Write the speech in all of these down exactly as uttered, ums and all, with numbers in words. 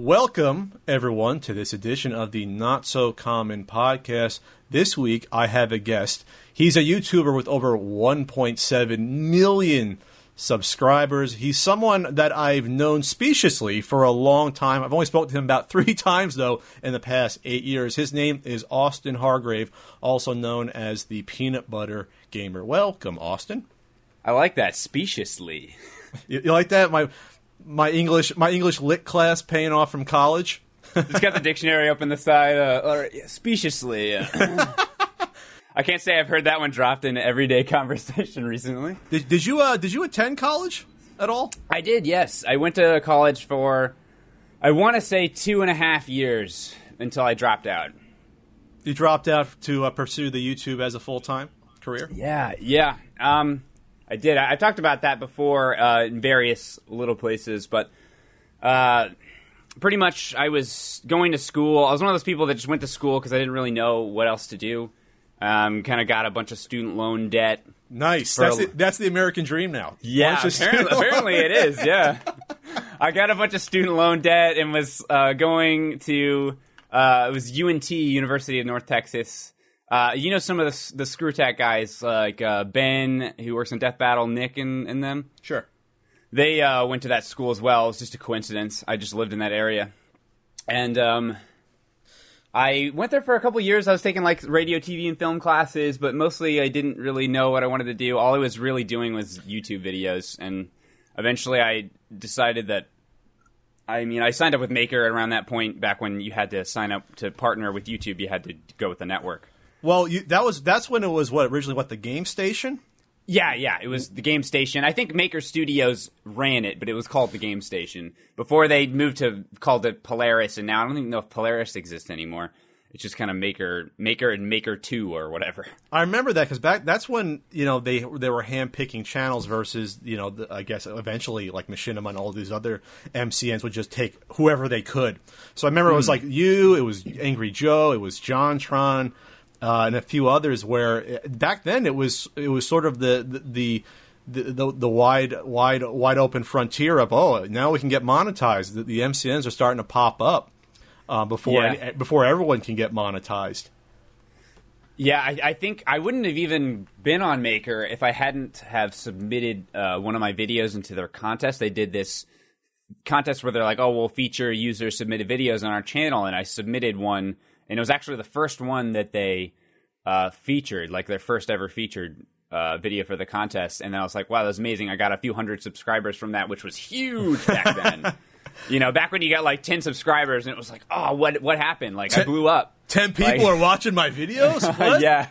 Welcome, everyone, to this edition of the Not So Common Podcast. This week, I have a guest. He's a YouTuber with over one point seven million subscribers. He's someone that I've known speciously for a long time. I've only spoken to him about three times, though, in the past eight years. His name is Austin Hargrave, also known as the Peanut Butter Gamer. Welcome, Austin. I like that, speciously. You, you like that? My... My English, my English lit class paying off from college. Just got the dictionary up in the side, uh, or, yeah, speciously. Uh. I can't say I've heard that one dropped in everyday conversation recently. Did, did you? Uh, did you attend college at all? I did. Yes, I went to college for, I want to say two and a half years until I dropped out. You dropped out to uh, pursue the YouTube as a full-time career? Yeah. Yeah. Um. I did. I, I talked about that before uh, in various little places, but uh, pretty much I was going to school. I was one of those people that just went to school because I didn't really know what else to do. Um, kind of got a bunch of student loan debt. Nice. That's, a, the, that's the American dream now. Yeah, apparently, apparently it is, yeah. I got a bunch of student loan debt and was uh, going to uh, – it was U N T, University of North Texas. Uh, you know some of the the ScrewAttack guys, like uh, Ben, who works in Death Battle, Nick, and, and them? Sure. They uh, went to that school as well. It was just a coincidence. I just lived in that area. And um, I went there for a couple years. I was taking, like, radio, T V, and film classes, but mostly I didn't really know what I wanted to do. All I was really doing was YouTube videos. And eventually I decided that, I mean, I signed up with Maker around that point, back when you had to sign up to partner with YouTube. You had to go with the network. Well, you, that was that's when it was what originally what the Game Station. Yeah, yeah, it was the Game Station. I think Maker Studios ran it, but it was called the Game Station before they moved to called it Polaris. And now I don't even know if Polaris exists anymore. It's just kind of Maker, Maker, and Maker Two or whatever. I remember that because back that's when you know they they were hand picking channels versus you know the, I guess eventually like Machinima and all these other M C Ns would just take whoever they could. So I remember mm. it was like you, it was Angry Joe, it was JonTron. Uh, and a few others where back then it was it was sort of the the the, the, the wide wide wide open frontier of oh now we can get monetized. The, the M C Ns are starting to pop up uh, before yeah. any, before everyone can get monetized. Yeah, I, I think I wouldn't have even been on Maker if I hadn't have submitted uh, one of my videos into their contest. They did this contest where they're like, oh, we'll feature user submitted videos on our channel, and I submitted one. And it was actually the first one that they uh, featured, like their first ever featured uh, video for the contest. And then I was like, wow, that's amazing. I got a few hundred subscribers from that, which was huge back then. You know, back when you got like ten subscribers and it was like, oh, what what happened? Like ten, I blew up. ten people like, are watching my videos? What? Yeah.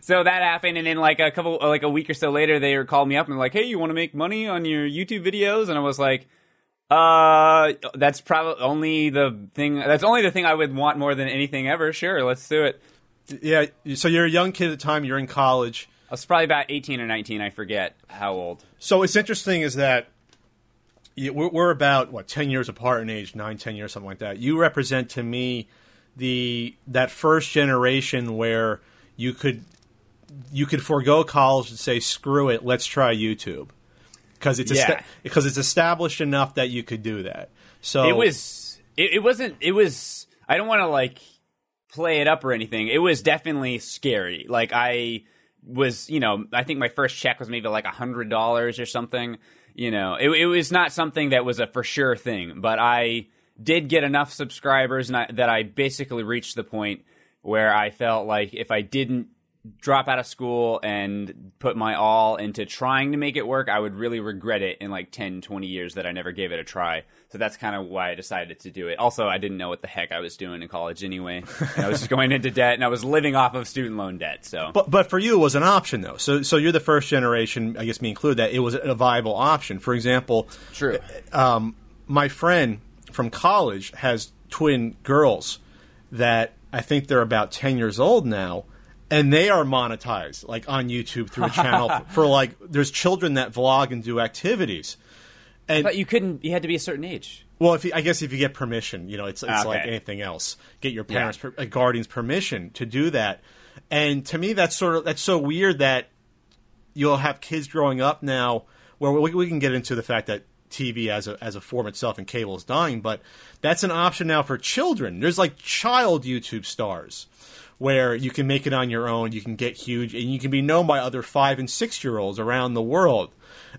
So that happened. And then like a couple, like a week or so later, they called me up and like, hey, you want to make money on your YouTube videos? And I was like... Uh, that's probably only the thing. That's only the thing I would want more than anything ever. Sure, let's do it. Yeah. So you're a young kid at the time. You're in college. I was probably about eighteen or nineteen. I forget how old. So what's interesting is that we're about what ten years apart in age, nine, ten years, something like that. You represent to me the that first generation where you could you could forego college and say, screw it, let's try YouTube. Because it's yeah. est- because it's established enough that you could do that. So it was it, it wasn't it was I don't want to like play it up or anything. It was definitely scary. Like I was, you know, I think my first check was maybe like a hundred dollars or something. You know, it, it was not something that was a for sure thing. But I did get enough subscribers and I, that I basically reached the point where I felt like if I didn't drop out of school and put my all into trying to make it work, I would really regret it in like ten, twenty years that I never gave it a try. So that's kind of why I decided to do it. Also, I didn't know what the heck I was doing in college anyway. And I was just going into debt and I was living off of student loan debt. So, But but for you, it was an option though. So so you're the first generation, I guess me included, that it was a viable option. For example, True. Um, my friend from college has twin girls that I think they're about ten years old now. And they are monetized, like, on YouTube through a channel for, for, like, there's children that vlog and do activities. And, but you couldn't, you had to be a certain age. Well, if you, I guess if you get permission, you know, it's, it's okay. Like anything else. Get your parents', yeah. per, guardian's permission to do that. And to me, that's sort of, that's so weird that you'll have kids growing up now where we, we can get into the fact that T V as a as a form itself, and cable is dying, but that's an option now for children. There's like child YouTube stars where you can make it on your own, you can get huge, and you can be known by other five and six year olds around the world.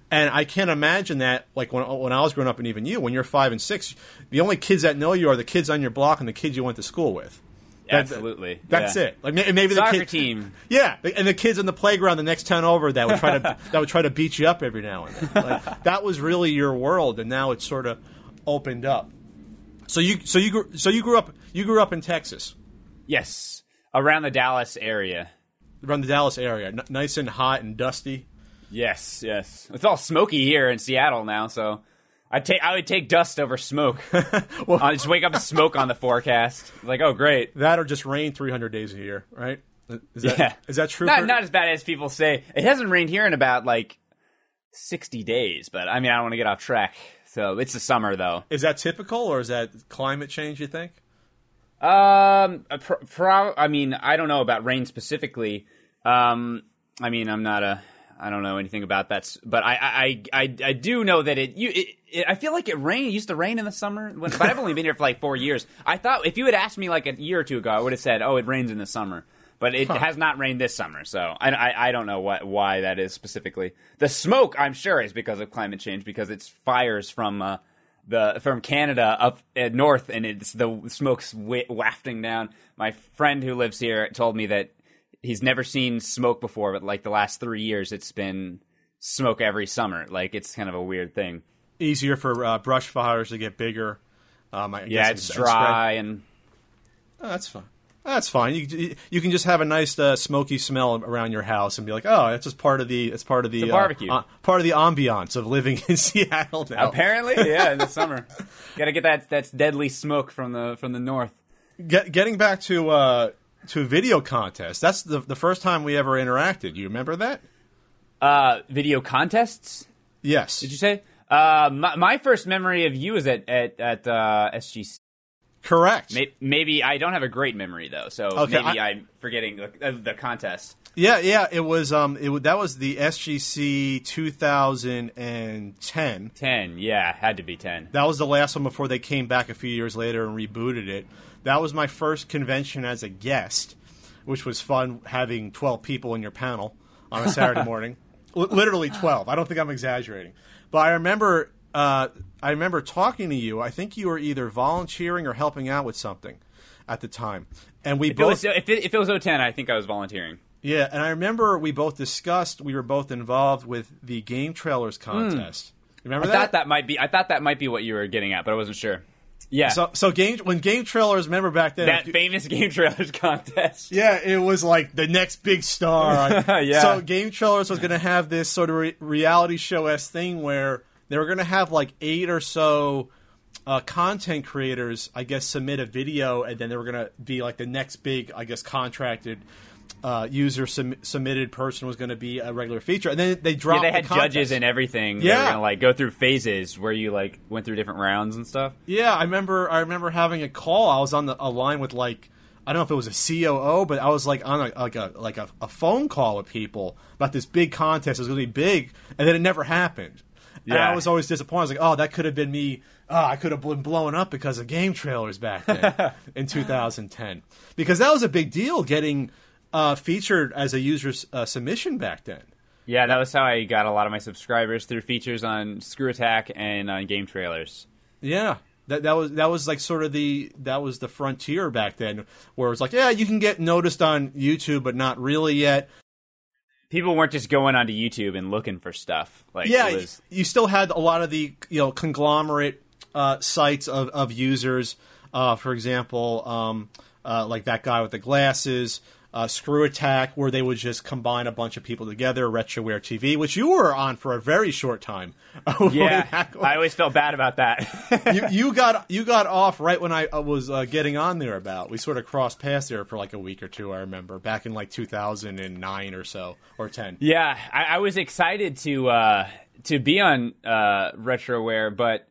And I can't imagine that, like when when I was growing up, and even you, when you're five and six, the only kids that know you are the kids on your block and the kids you went to school with. That, Absolutely, that's yeah. it. Like maybe soccer the kid, team, yeah, and the kids in the playground the next town over that would try to that would try to beat you up every now and then. Like, that was really your world, and now it's sort of opened up. So you, so you, so you grew up, you grew up in Texas. Yes, around the Dallas area. Around the Dallas area, N- nice and hot and dusty. Yes, yes, it's all smoky here in Seattle now, so. I take I would take dust over smoke. Well, I just wake up to smoke on the forecast. Like, oh, great. That or just rain three hundred days a year, right? Is that, yeah. Is that true? Not, for... not as bad as people say. It hasn't rained here in about, like, sixty days. But, I mean, I don't want to get off track. So, it's the summer, though. Is that typical, or is that climate change, you think? Um, pro- pro- I mean, I don't know about rain specifically. Um, I mean, I'm not a... I don't know anything about that, but I I, I, I do know that it, you, it, it. I feel like it rain. It used to rain in the summer, but I've only been here for like four years. I thought if you had asked me like a year or two ago, I would have said, "Oh, it rains in the summer," but it huh. has not rained this summer. So I, I, I don't know what why that is specifically. The smoke, I'm sure, is because of climate change, because it's fires from uh, the from Canada up north, and it's the smoke's wafting down. My friend who lives here told me that. He's never seen smoke before, but like the last three years, it's been smoke every summer. Like it's kind of a weird thing. Easier for uh, brush fires to get bigger. Um, I yeah, it's dry and. Oh, that's fine. That's fine. You you can just have a nice uh, smoky smell around your house and be like, oh, that's just part of the it's part of the barbecue, uh, uh, part of the ambiance of living in Seattle now. Apparently, yeah, in the summer, gotta get that that's deadly smoke from the from the north. Get, getting back to. Uh, To video contests. That's the the first time we ever interacted. You remember that? Uh, video contests? Yes. Did you say? Uh, my, my first memory of you is at at, at uh, S G C. Correct. Maybe, maybe I don't have a great memory though, so okay, maybe I, I'm forgetting the, the contest. Yeah, yeah. It was um, it that was the S G C twenty ten. Ten, yeah, had to be ten. That was the last one before they came back a few years later and rebooted it. That was my first convention as a guest, which was fun, having twelve people in your panel on a Saturday morning. L- literally twelve. I don't think I'm exaggerating. But I remember uh, I remember talking to you. I think you were either volunteering or helping out with something at the time. And we if both it was, if, it, if it was oh ten, I think I was volunteering. Yeah, and I remember we both discussed we were both involved with the Game Trailers contest. Mm. Remember I that? I thought that might be I thought that might be what you were getting at, but I wasn't sure. Yeah. So, so game when Game Trailers, remember back then that you, famous Game Trailers contest. Yeah, it was like the next big star. Yeah. So Game Trailers was going to have this sort of re- reality show-esque thing where they were going to have like eight or so uh, content creators, I guess, submit a video, and then they were going to be like the next big, I guess, contracted uh, user sum- submitted person was going to be a regular feature, and then they dropped. Yeah, they had the judges and everything. Yeah, they were gonna, like go through phases where you like went through different rounds and stuff. Yeah, I remember. I remember having a call. I was on the a line with like I don't know if it was a C O O, but I was like on a, like a like a, a phone call with people about this big contest. It was going to be big, and then it never happened. Yeah. And I was always disappointed. I was like, oh, that could have been me. Oh, I could have been blown up because of Game Trailers back then in two thousand ten, because that was a big deal getting. Uh, featured as a user uh, submission back then. Yeah, that was how I got a lot of my subscribers through features on ScrewAttack and on Game Trailers. Yeah, that that was that was like sort of the that was the frontier back then, where it was like, yeah, you can get noticed on YouTube, but not really yet. People weren't just going onto YouTube and looking for stuff. Like, yeah, it was... you still had a lot of the you know conglomerate uh, sites of of users. Uh, for example, um, uh, like that guy with the glasses. Uh, ScrewAttack, where they would just combine a bunch of people together, RetroWare T V, which you were on for a very short time. Yeah, I always felt bad about that. you, you got you got off right when I was uh, getting on there about. We sort of crossed paths there for like a week or two, I remember, back in like two thousand nine or so, or ten. Yeah, I, I was excited to uh, to be on uh, RetroWare, but...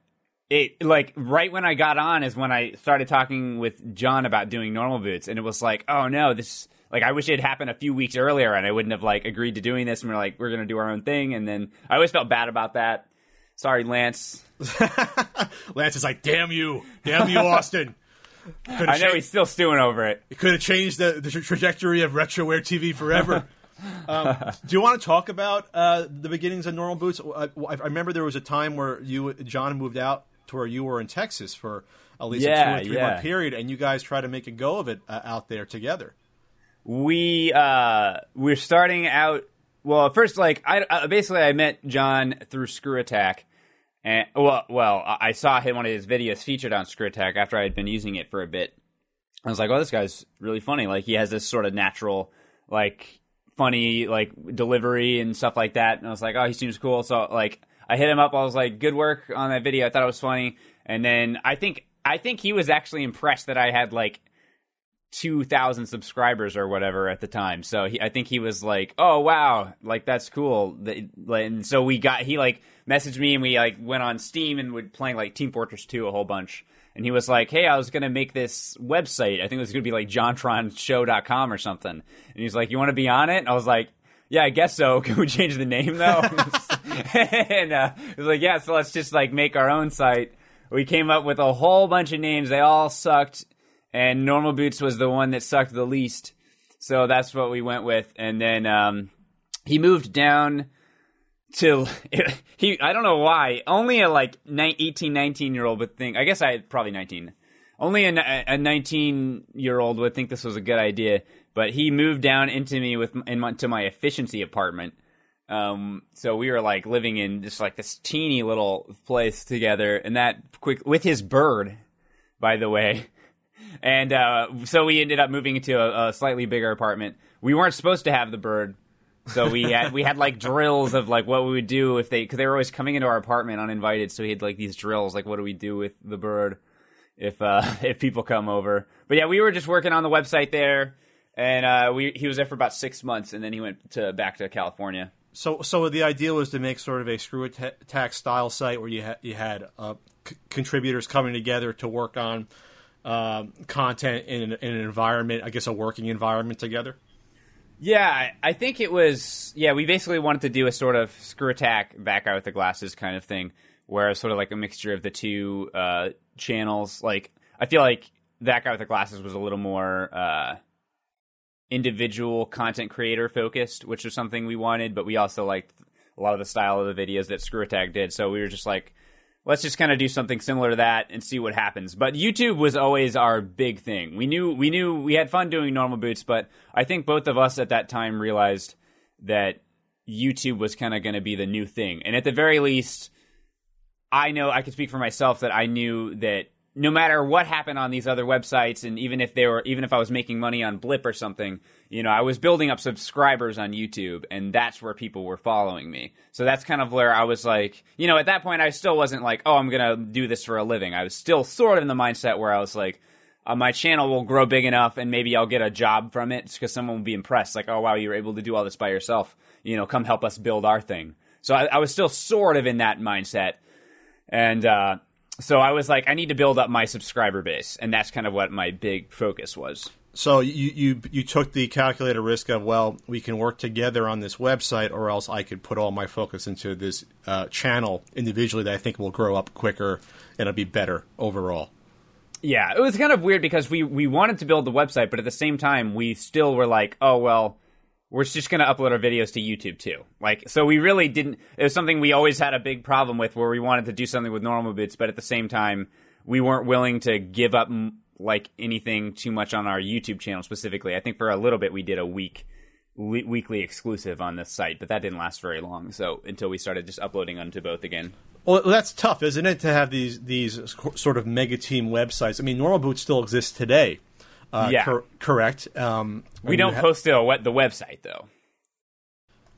It like right when I got on is when I started talking with John about doing Normal Boots, and it was like, oh no, this like I wish it had happened a few weeks earlier, and I wouldn't have like agreed to doing this. And we're like, we're gonna do our own thing, and then I always felt bad about that. Sorry, Lance. Lance is like, damn you. Damn you, Austin. Could've I know cha- he's still stewing over it. It could have changed the, the trajectory of RetroWare T V forever. um, do you want to talk about uh, the beginnings of Normal Boots? I, I remember there was a time where you, John, moved out to where you were in Texas for at least yeah, a two or three yeah. month period, and you guys tried to make a go of it uh, out there together. We uh, we're starting out. Well, first, like I uh, basically I met John through ScrewAttack, and well, well, I saw him one of his videos featured on ScrewAttack after I had been using it for a bit. I was like, oh, this guy's really funny. Like he has this sort of natural, like. funny like delivery and stuff like that, and I was like, oh, he seems cool. So like I hit him up. I was like, good work on that video. I thought it was funny. And then I think I think he was actually impressed that I had like two thousand subscribers or whatever at the time. So he, I think he was like, oh wow, like that's cool. And so we got he like messaged me and we like went on Steam and we're playing like Team Fortress two a whole bunch. And he was like, hey, I was going to make this website. I think it was going to be like john tron show dot com or something. And he's like, you want to be on it? And I was like, yeah, I guess so. Can we change the name, though? And uh, he was like, yeah, so let's just like make our own site. We came up with a whole bunch of names. They all sucked. And Normal Boots was the one that sucked the least. So that's what we went with. And then um, he moved down. Till he, I don't know why. Only a like eighteen, nineteen year old would think. I guess I probably nineteen. Only a, a nineteen year old would think this was a good idea. But he moved down into me with into my efficiency apartment. Um, so we were like living in just like this teeny little place together, and that quick with his bird, by the way. And uh, so we ended up moving into a, a slightly bigger apartment. We weren't supposed to have the bird. So we had we had like drills of like what we would do if they because they were always coming into our apartment uninvited. So we had like these drills like what do we do with the bird if uh, if people come over. But yeah, we were just working on the website there, and uh, we he was there for about six months, and then he went to back to California. So so the idea was to make sort of a ScrewAttack style site where you ha- you had uh, c- contributors coming together to work on uh, content in an, in an environment, I guess a working environment together. Yeah, I think it was, yeah, we basically wanted to do a sort of ScrewAttack, that guy with the glasses kind of thing, where it's sort of like a mixture of the two uh, channels. Like, I feel like that guy with the glasses was a little more uh, individual content creator focused, which was something we wanted, but we also liked a lot of the style of the videos that ScrewAttack did. So we were just like, let's just kind of do something similar to that and see what happens. But YouTube was always our big thing. We knew we knew we had fun doing Normal Boots, but I think both of us at that time realized that YouTube was kind of going to be the new thing. And at the very least, I know I can speak for myself that I knew that no matter what happened on these other websites, and even if they were, even if I was making money on Blip or something, you know, I was building up subscribers on YouTube, and that's where people were following me. So that's kind of where I was like, you know, at that point, I still wasn't like, oh, I'm gonna do this for a living. I was still sort of in the mindset where I was like, uh, my channel will grow big enough, and maybe I'll get a job from it because someone will be impressed, like, oh wow, you were able to do all this by yourself. You know, come help us build our thing. So I, I was still sort of in that mindset, and. uh So I was like, I need to build up my subscriber base, and that's kind of what my big focus was. So you you you took the calculated risk of, well, we can work together on this website, or else I could put all my focus into this uh, channel individually that I think will grow up quicker and it'll be better overall. Yeah, it was kind of weird because we, we wanted to build the website, but at the same time, we still were like, oh, well, we're just going to upload our videos to YouTube too. Like, so we really didn't, it was something we always had a big problem with where we wanted to do something with Normal Boots, but at the same time, we weren't willing to give up like anything too much on our YouTube channel specifically. I think for a little bit, we did a week, le- weekly exclusive on this site, but that didn't last very long. So until we started just uploading onto both again. Well, that's tough, isn't it? To have these, these sort of mega team websites. I mean, Normal Boots still exists today. Uh, yeah, cor- correct. Um, we don't ha- post to a, the website though,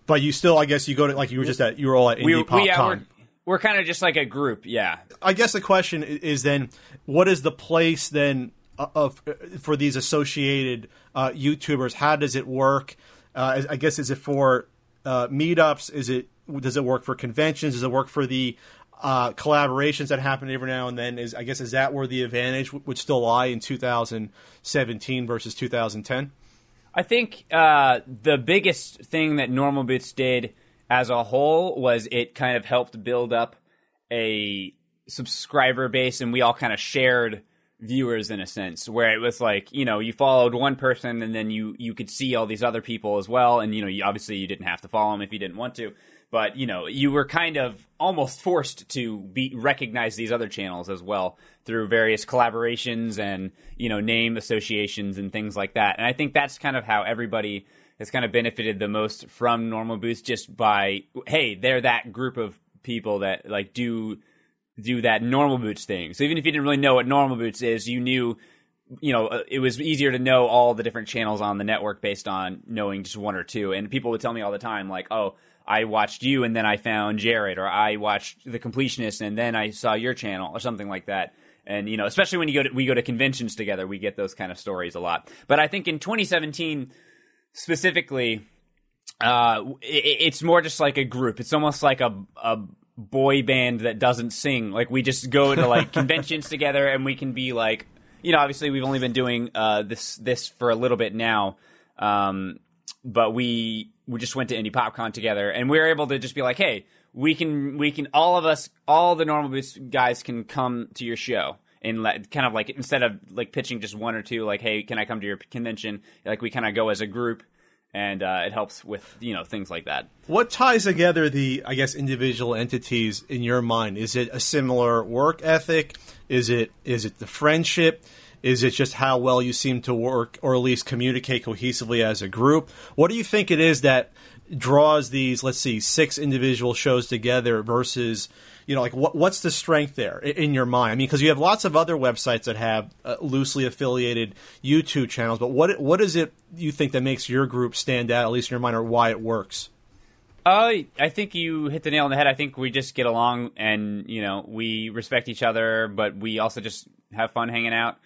but you still, I guess, you go to like you were just at you were all at IndiePopCon. We, we, yeah, we're we're kind of just like a group, yeah. I guess the question is then, what is the place then of for these associated uh, YouTubers? How does it work? Uh, I guess is it for uh, meetups? Is it does it work for conventions? Does it work for the uh, collaborations that happen every now and then? Is I guess is that where the advantage w- would still lie in two thousand seventeen versus two thousand ten? I think uh, the biggest thing that Normal Boots did as a whole was it kind of helped build up a subscriber base, and we all kind of shared viewers in a sense, where it was like, you know, you followed one person and then you you could see all these other people as well, and you know, you, obviously you didn't have to follow them if you didn't want to, but you know, you were kind of almost forced to be recognize these other channels as well through various collaborations and, you know, name associations and things like that. And I think that's kind of how everybody has kind of benefited the most from Normal Boots, just by, hey, they're that group of people that like do do that Normal Boots thing. So even if you didn't really know what Normal Boots is, you knew, you know, it was easier to know all the different channels on the network based on knowing just one or two. And people would tell me all the time, like, oh, I watched you and then I found Jared, or I watched The Completionist and then I saw your channel, or something like that. And, you know, especially when you go to, we go to conventions together, we get those kind of stories a lot. But I think in twenty seventeen specifically, uh, it, it's more just like a group. It's almost like a, a boy band that doesn't sing. Like, we just go to like conventions together, and we can be like, you know, obviously we've only been doing uh this this for a little bit now, um but we we just went to IndiePopCon together, and we were able to just be like, hey, we can we can all of us, all the Normal Boots guys can come to your show, and let, kind of like, instead of like pitching just one or two, like, hey, can I come to your convention, like we kind of go as a group. And uh, it helps with, you know, things like that. What ties together the, I guess, individual entities in your mind? Is it a similar work ethic? Is it is it the friendship? Is it just how well you seem to work, or at least communicate cohesively as a group? What do you think it is that draws these, let's see, six individual shows together versus, you know, like what, what's the strength there in your mind? I mean, because you have lots of other websites that have uh, loosely affiliated YouTube channels, but what what is it you think that makes your group stand out, at least in your mind, or why it works? Uh, I think you hit the nail on the head. I think we just get along, and, you know, we respect each other, but we also just have fun hanging out.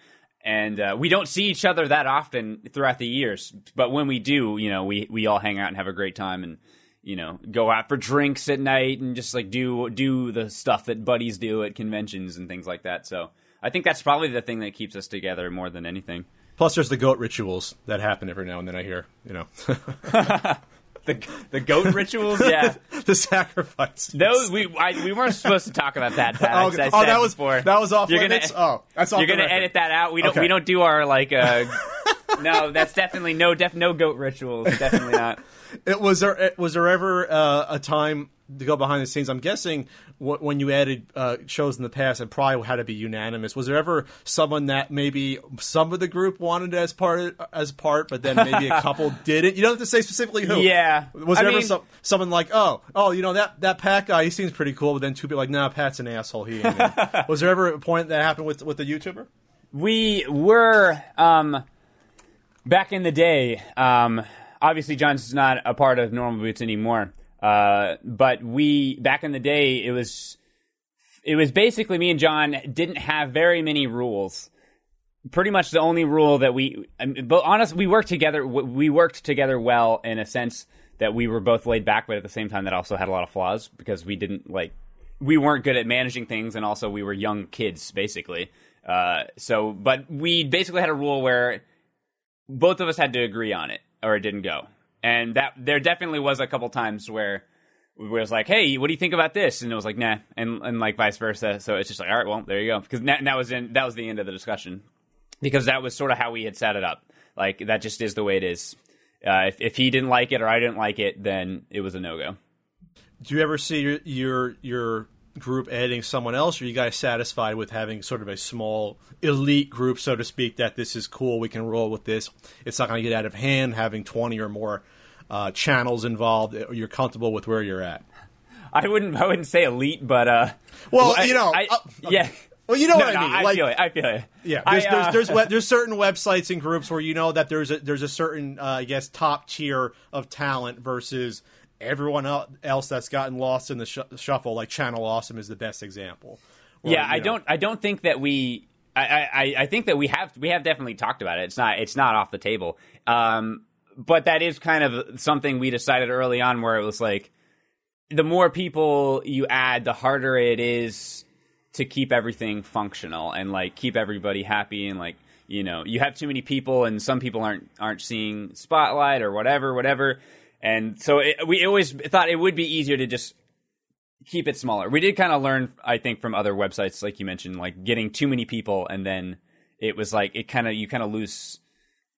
And uh, we don't see each other that often throughout the years, but when we do, you know, we, we all hang out and have a great time, and, you know, go out for drinks at night and just like do do the stuff that buddies do at conventions and things like that. So I think that's probably the thing that keeps us together more than anything. Plus, there's the goat rituals that happen every now and then, I hear, you know. The the goat rituals, yeah. The sacrifices. Those we I, we weren't supposed to talk about that. Pat, oh, as I oh said that was before. That was off you're limits. Gonna, oh, that's off. You're gonna record. Edit that out. We don't. Okay. We don't do our like. Uh, no, that's definitely no. Def no goat rituals. Definitely not. It was there. Was there ever uh, a time to go behind the scenes? I'm guessing wh- when you added uh, shows in the past, it probably had to be unanimous. Was there ever someone that maybe some of the group wanted as part, as part, but then maybe a couple didn't? You don't have to say specifically who. Yeah. Was there I ever mean, some, someone like, oh, oh, you know, that, that Pat guy, he seems pretty cool, but then two people like, nah, Pat's an asshole. He ain't in. Was there ever a point that happened with with the YouTuber? We were um, back in the day. Um, obviously, John's not a part of Normal Boots anymore. Uh, but we, back in the day, it was, it was basically me and John didn't have very many rules. Pretty much the only rule that we, but honestly, we worked together, we worked together well in a sense that we were both laid back, but at the same time that also had a lot of flaws, because we didn't like, we weren't good at managing things, and also we were young kids, basically. Uh, so, but we basically had a rule where both of us had to agree on it, or it didn't go. And that there definitely was a couple times where we was like, hey, what do you think about this? And it was like, nah, and and like vice versa. So it's just like, all right, well, there you go. Because that, that was in, that was the end of the discussion, because that was sort of how we had set it up. Like, that just is the way it is. Uh, if if he didn't like it or I didn't like it, then it was a no go. Do you ever see your your your group adding someone else, or are you guys satisfied with having sort of a small elite group, so to speak, that this is cool, we can roll with this, it's not going to get out of hand, having twenty or more uh channels involved, you're comfortable with where you're at? I wouldn't I wouldn't say elite, but uh well I, you know I, I, yeah well you know no, what no, I mean I like, feel it I feel it yeah there's, I, uh... there's, there's there's certain websites and groups where you know that there's a there's a certain uh, I guess top tier of talent versus everyone else that's gotten lost in the sh- shuffle, like Channel Awesome is the best example. Or, yeah, I know. don't. I don't think that we. I, I, I think that we have. We have definitely talked about it. It's not. It's not off the table. Um, but that is kind of something we decided early on, where it was like, the more people you add, the harder it is to keep everything functional and like keep everybody happy, and like, you know, you have too many people, and some people aren't aren't seeing spotlight or whatever, whatever. And so it, we always thought it would be easier to just keep it smaller. We did kind of learn, I think, from other websites, like you mentioned, like getting too many people, and then it was like it kind of you kind of lose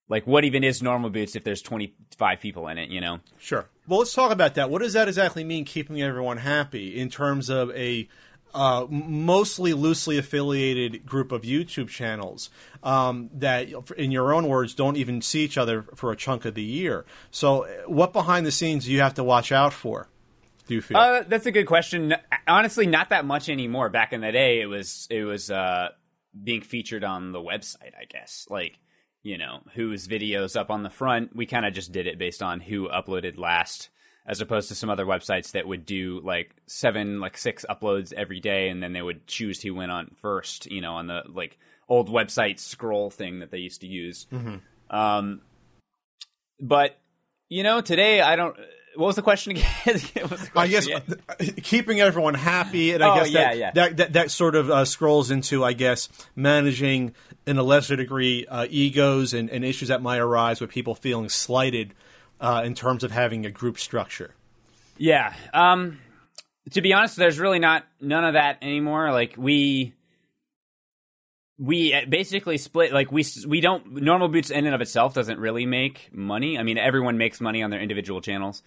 like what even is Normal Boots if there's twenty-five people in it, you know? Sure. Well, let's talk about that. What does that exactly mean, keeping everyone happy, in terms of a uh, mostly loosely affiliated group of YouTube channels um, that, in your own words, don't even see each other for a chunk of the year? So what behind the scenes do you have to watch out for, do you feel? Uh, that's a good question. Honestly, not that much anymore. Back in the day, it was, it was uh, being featured on the website, I guess. Like, you know, whose videos up on the front. We kind of just did it based on who uploaded last, as opposed to some other websites that would do like seven, like six uploads every day, and then they would choose who went on first, you know, on the like old website scroll thing that they used to use. Mm-hmm. Um, but, you know, today I don't... What was the question again? What was the question I guess again? Keeping everyone happy, and I oh, guess that, yeah, yeah. That, that that sort of uh, scrolls into, I guess, managing in a lesser degree uh, egos and, and issues that might arise with people feeling slighted uh, in terms of having a group structure. Yeah. Um, to be honest, there's really not none of that anymore. Like we we basically split. Like we we don't Normal Boots in and of itself doesn't really make money. I mean, everyone makes money on their individual channels.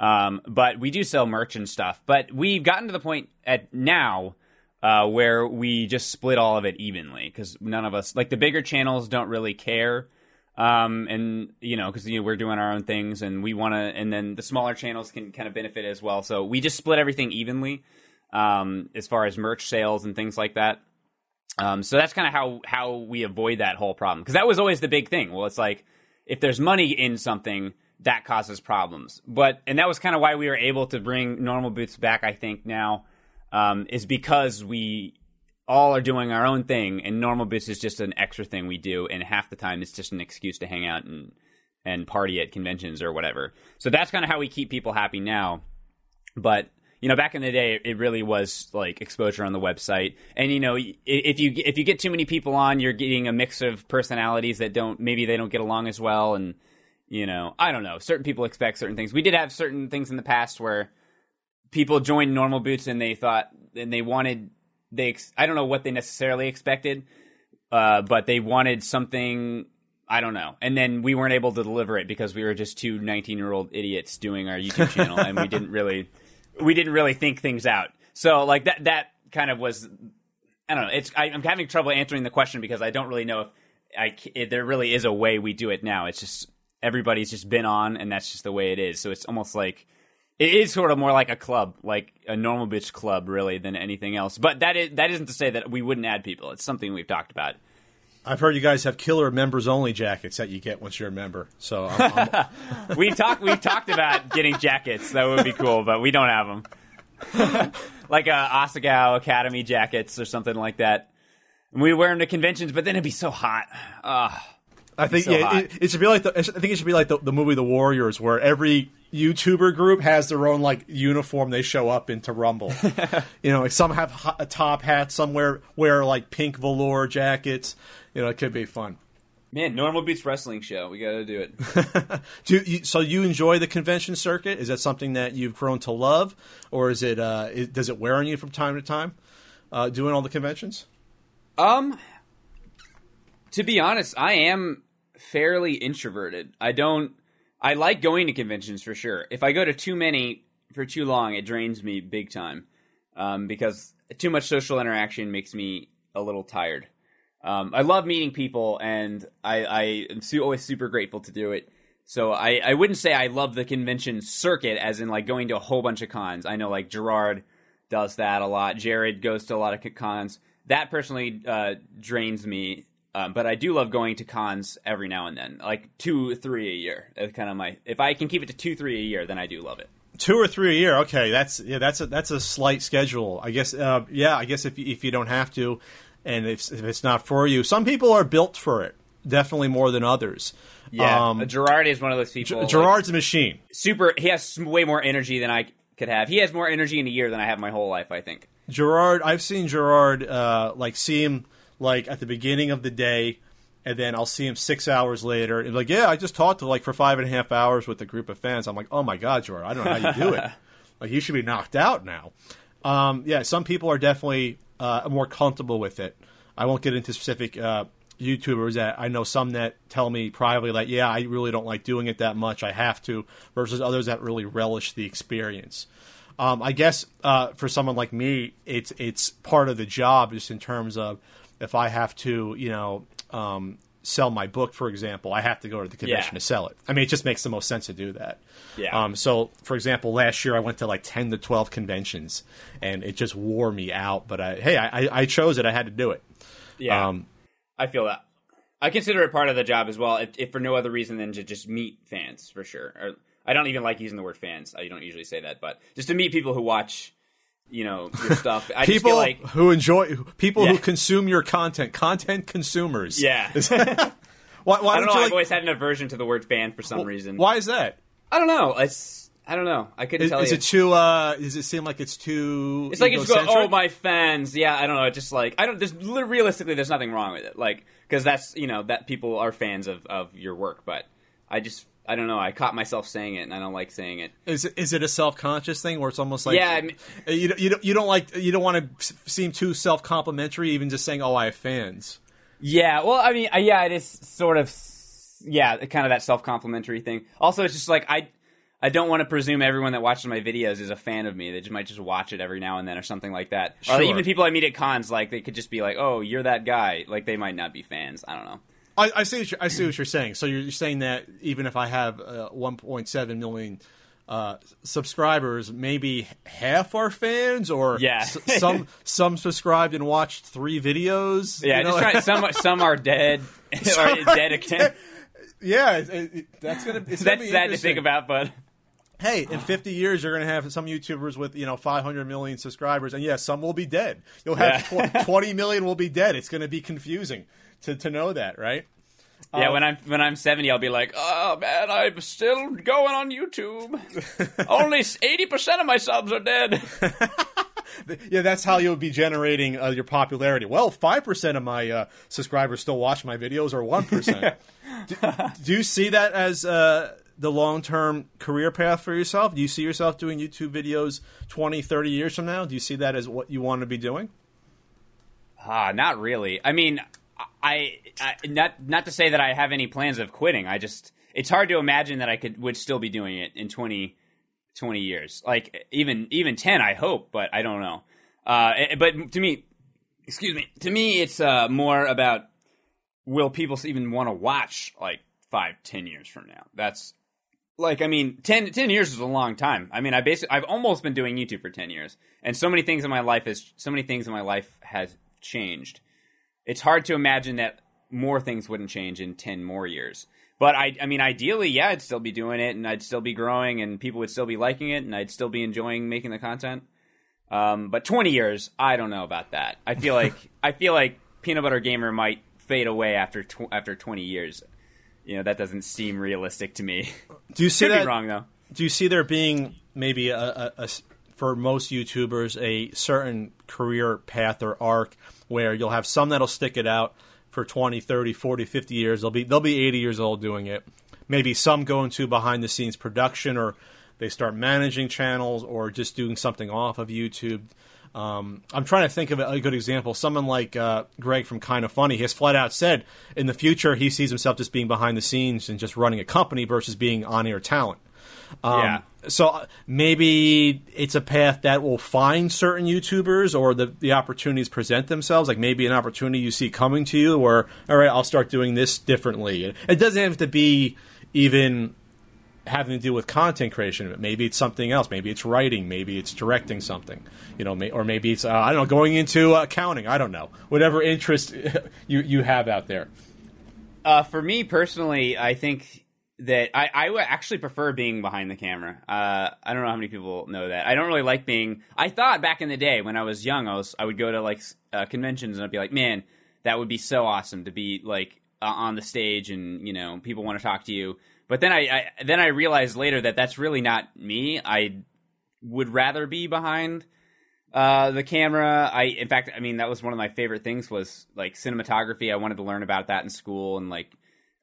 Um, but we do sell merch and stuff. But we've gotten to the point at now uh, where we just split all of it evenly, because none of us, like the bigger channels, don't really care. Um, and, you know, because you know, we're doing our own things and we want to, and then the smaller channels can kind of benefit as well. So we just split everything evenly um, as far as merch sales and things like that. Um, so that's kind of how, how we avoid that whole problem, because that was always the big thing. Well, it's like if there's money in something, that causes problems. But, and that was kind of why we were able to bring Normal Boots back, I think, now, um, is because we all are doing our own thing, and Normal Boots is just an extra thing we do, and half the time it's just an excuse to hang out and, and party at conventions or whatever. So that's kind of how we keep people happy now. But, you know, back in the day, it really was like exposure on the website. And, you know, if you, if you get too many people on, you're getting a mix of personalities that don't, maybe they don't get along as well, and, you know, I don't know. Certain people expect certain things. We did have certain things in the past where people joined Normal Boots and they thought, and they wanted, they ex- I don't know what they necessarily expected, uh, but they wanted something, I don't know. And then we weren't able to deliver it because we were just two nineteen-year-old idiots doing our YouTube channel, and we didn't really, we didn't really think things out. So like that, that kind of was, I don't know. It's I, I'm having trouble answering the question because I don't really know if I if there really is a way we do it now. It's just, everybody's just been on, and that's just the way it is. So it's almost like it is sort of more like a club, like a Normal Boots club, really, than anything else. But that is that isn't to say that we wouldn't add people. It's something we've talked about. I've heard you guys have killer members only jackets that you get once you're a member. So I'm, I'm... we talked we talked about getting jackets. That would be cool, but we don't have them. Like a Asagao Academy jackets or something like that. And we wear them to conventions, but then it'd be so hot. Ugh. I think so yeah, it, it should be like the, I think it should be like the, the movie The Warriors, where every YouTuber group has their own like uniform they show up in to Rumble. You know, like some have a top hat, some wear, wear like pink velour jackets. You know, it could be fun. Man, Normal Boots wrestling show. We got to do it. do you, so you enjoy the convention circuit? Is that something that you've grown to love, or is it, uh, it does it wear on you from time to time? Uh, doing all the conventions? Um. To be honest, I am fairly introverted. I don't – I like going to conventions for sure. If I go to too many for too long, it drains me big time um, because too much social interaction makes me a little tired. Um, I love meeting people, and I, I am su- always super grateful to do it. So I, I wouldn't say I love the convention circuit as in like going to a whole bunch of cons. I know like Jirard does that a lot. Jared goes to a lot of cons. That personally uh, drains me. Um, but I do love going to cons every now and then, like two, three a year. That's kind of my. If I can keep it to two, three a year, then I do love it. Two or three a year, okay. That's yeah. That's a that's a slight schedule, I guess. Uh, yeah, I guess if if you don't have to, and if if it's not for you, some people are built for it. Definitely more than others. Yeah, um, Jirard is one of those people. Jirard's like, a machine. Super. He has way more energy than I could have. He has more energy in a year than I have my whole life, I think. Jirard, I've seen Jirard uh, like see him. Like at the beginning of the day, and then I'll see him six hours later. And like, yeah, I just talked to like for five and a half hours with a group of fans. I'm like, oh my God, Jordan, I don't know how you do it. Like, you should be knocked out now. Um, yeah, some people are definitely uh, more comfortable with it. I won't get into specific uh, YouTubers that I know, some that tell me privately, like, yeah, I really don't like doing it that much. I have to, versus others that really relish the experience. Um, I guess uh, for someone like me, it's it's part of the job, just in terms of if I have to, you know, um, sell my book, for example, I have to go to the convention yeah. to sell it. I mean, it just makes the most sense to do that. Yeah. Um, so, for example, last year I went to like ten to twelve conventions, and it just wore me out. But, I, hey, I, I chose it. I had to do it. Yeah, um, I feel that. I consider it part of the job as well, if, if for no other reason than to just meet fans, for sure. Or, I don't even like using the word fans. I don't usually say that, but just to meet people who watch, you know, your stuff. I people just feel like, who enjoy, people yeah. who consume your content, content consumers. Yeah. why, why I don't know. You I've like, always had an aversion to the word fan for some well, reason. Why is that? I don't know. It's I don't know. I couldn't is, tell is you. Is it too? Uh, does it seem like it's too? It's like it's going, oh, my fans. Yeah, I don't know. It's just like I don't. There's realistically, there's nothing wrong with it. Like because that's you know that people are fans of of your work, but I just. I don't know. I caught myself saying it, and I don't like saying it. Is it, is it a self-conscious thing where it's almost like yeah, I mean, you you don't, you don't like you don't want to seem too self-complimentary, even just saying, "Oh, I have fans." Yeah, well, I mean, yeah, it is sort of yeah, kind of that self-complimentary thing. Also, it's just like I I don't want to presume everyone that watches my videos is a fan of me. They just might just watch it every now and then or something like that. Sure. Or even people I meet at cons, like they could just be like, "Oh, you're that guy." Like they might not be fans. I don't know. I, I see. What you're, I see what you're saying. So you're saying that even if I have uh, one point seven million uh, subscribers, maybe half are fans, or yeah. s- some some subscribed and watched three videos. Yeah, you know? Just try, some some are dead. Some are dead again. Yeah, it, it, that's gonna. It's that's gonna be sad to think about, but. Hey, in fifty years, you're going to have some YouTubers with, you know, five hundred million subscribers. And, yeah, some will be dead. You'll have yeah. twenty million will be dead. It's going to be confusing to, to know that, right? Yeah, um, when I'm when I'm seventy, I'll be like, oh, man, I'm still going on YouTube. Only eighty percent of my subs are dead. Yeah, that's how you'll be generating uh, your popularity. Well, five percent of my uh, subscribers still watch my videos, or one percent. do, do you see that as... Uh, the long-term career path for yourself? Do you see yourself doing YouTube videos twenty, thirty years from now? Do you see that as what you want to be doing? Ah, uh, not really. I mean, I, I not not to say that I have any plans of quitting. I just it's hard to imagine that I could would still be doing it in twenty years. Like even even ten, I hope, but I don't know. Uh, but to me, excuse me, to me it's uh, more about will people even want to watch like five, ten years from now? That's Like, I mean, ten, ten years is a long time. I mean, I basically, I've almost been doing YouTube for ten years, and so many things in my life is, so many things in my life has changed. It's hard to imagine that more things wouldn't change in ten more years. But I, I mean, ideally, yeah, I'd still be doing it, and I'd still be growing, and people would still be liking it, and I'd still be enjoying making the content. Um, but twenty years, I don't know about that. I feel like, I feel like Peanut Butter Gamer might fade away after tw- after twenty years. You know, that doesn't seem realistic to me. Do you see Could that? Be wrong though. Do you see there being maybe a, a, a for most YouTubers a certain career path or arc where you'll have some that'll stick it out for twenty, thirty, forty, fifty years. They'll be they'll be eighty years old doing it. Maybe some go into behind the scenes production, or they start managing channels, or just doing something off of YouTube. Um, I'm trying to think of a good example. Someone like uh, Greg from Kinda Funny has flat out said in the future he sees himself just being behind the scenes and just running a company versus being on-air talent. Um, yeah. So maybe it's a path that will find certain YouTubers, or the, the opportunities present themselves. Like maybe an opportunity you see coming to you where, all right, I'll start doing this differently. It doesn't have to be even having to do with content creation, but maybe it's something else. Maybe it's writing. Maybe it's directing something, you know, may, or maybe it's, uh, I don't know, going into uh, accounting. I don't know. Whatever interest you, you have out there. Uh, for me personally, I think that I, I actually prefer being behind the camera. Uh, I don't know how many people know that. I don't really like being, I thought back in the day when I was young, I was, I would go to like uh, conventions, and I'd be like, man, that would be so awesome to be like uh, on the stage, and, you know, people want to talk to you. But then I, I then I realized later that that's really not me. I would rather be behind uh, the camera. I in fact, I mean, that was one of my favorite things was like cinematography. I wanted to learn about that in school, and like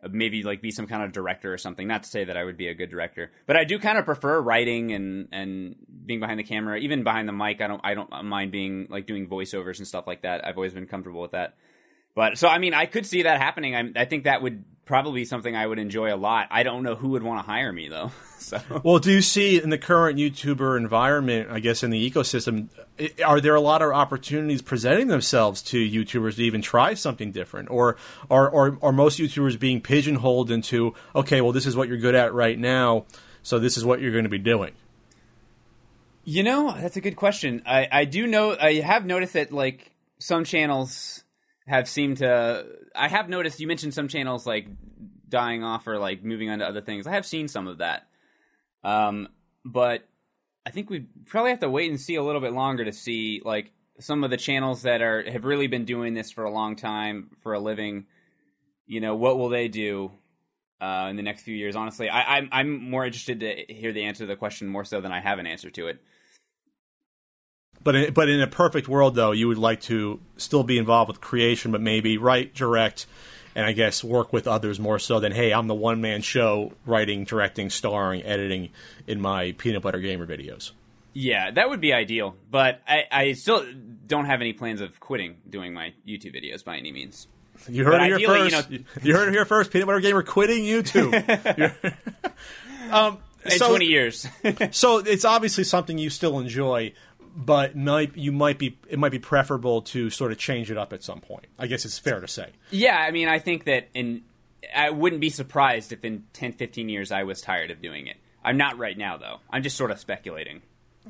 maybe like be some kind of director or something. Not to say that I would be a good director, but I do kind of prefer writing and, and being behind the camera, even behind the mic. I don't, I don't mind being like doing voiceovers and stuff like that. I've always been comfortable with that. But so, I mean, I could see that happening. I, I think that would probably be something I would enjoy a lot. I don't know who would want to hire me though. So. Well, do you see in the current YouTuber environment, I guess in the ecosystem, are there a lot of opportunities presenting themselves to YouTubers to even try something different? Or are, are, are most YouTubers being pigeonholed into, okay, well, this is what you're good at right now, so this is what you're going to be doing? You know, that's a good question. I, I do know, I have noticed that like some channels have seemed to, I have noticed you mentioned some channels like dying off or like moving on to other things. I have seen some of that. Um, but I think we probably have to wait and see a little bit longer to see like some of the channels that are, have really been doing this for a long time for a living, you know, what will they do, uh, in the next few years? Honestly, I, I'm, I'm more interested to hear the answer to the question more so than I have an answer to it. But in, but in a perfect world, though, you would like to still be involved with creation, but maybe write, direct, and I guess work with others more so than, hey, I'm the one-man show writing, directing, starring, editing in my Peanut Butter Gamer videos. Yeah, that would be ideal, but I, I still don't have any plans of quitting doing my YouTube videos by any means. You heard but it here ideally, first. You, know... you heard it here first. Peanut Butter Gamer quitting YouTube. um, in so, twenty years. So it's obviously something you still enjoy. But might you might be it might be preferable to sort of change it up at some point. I guess it's fair to say. Yeah, I mean, I think that in I wouldn't be surprised if in ten, fifteen years I was tired of doing it. I'm not right now, though. I'm just sort of speculating.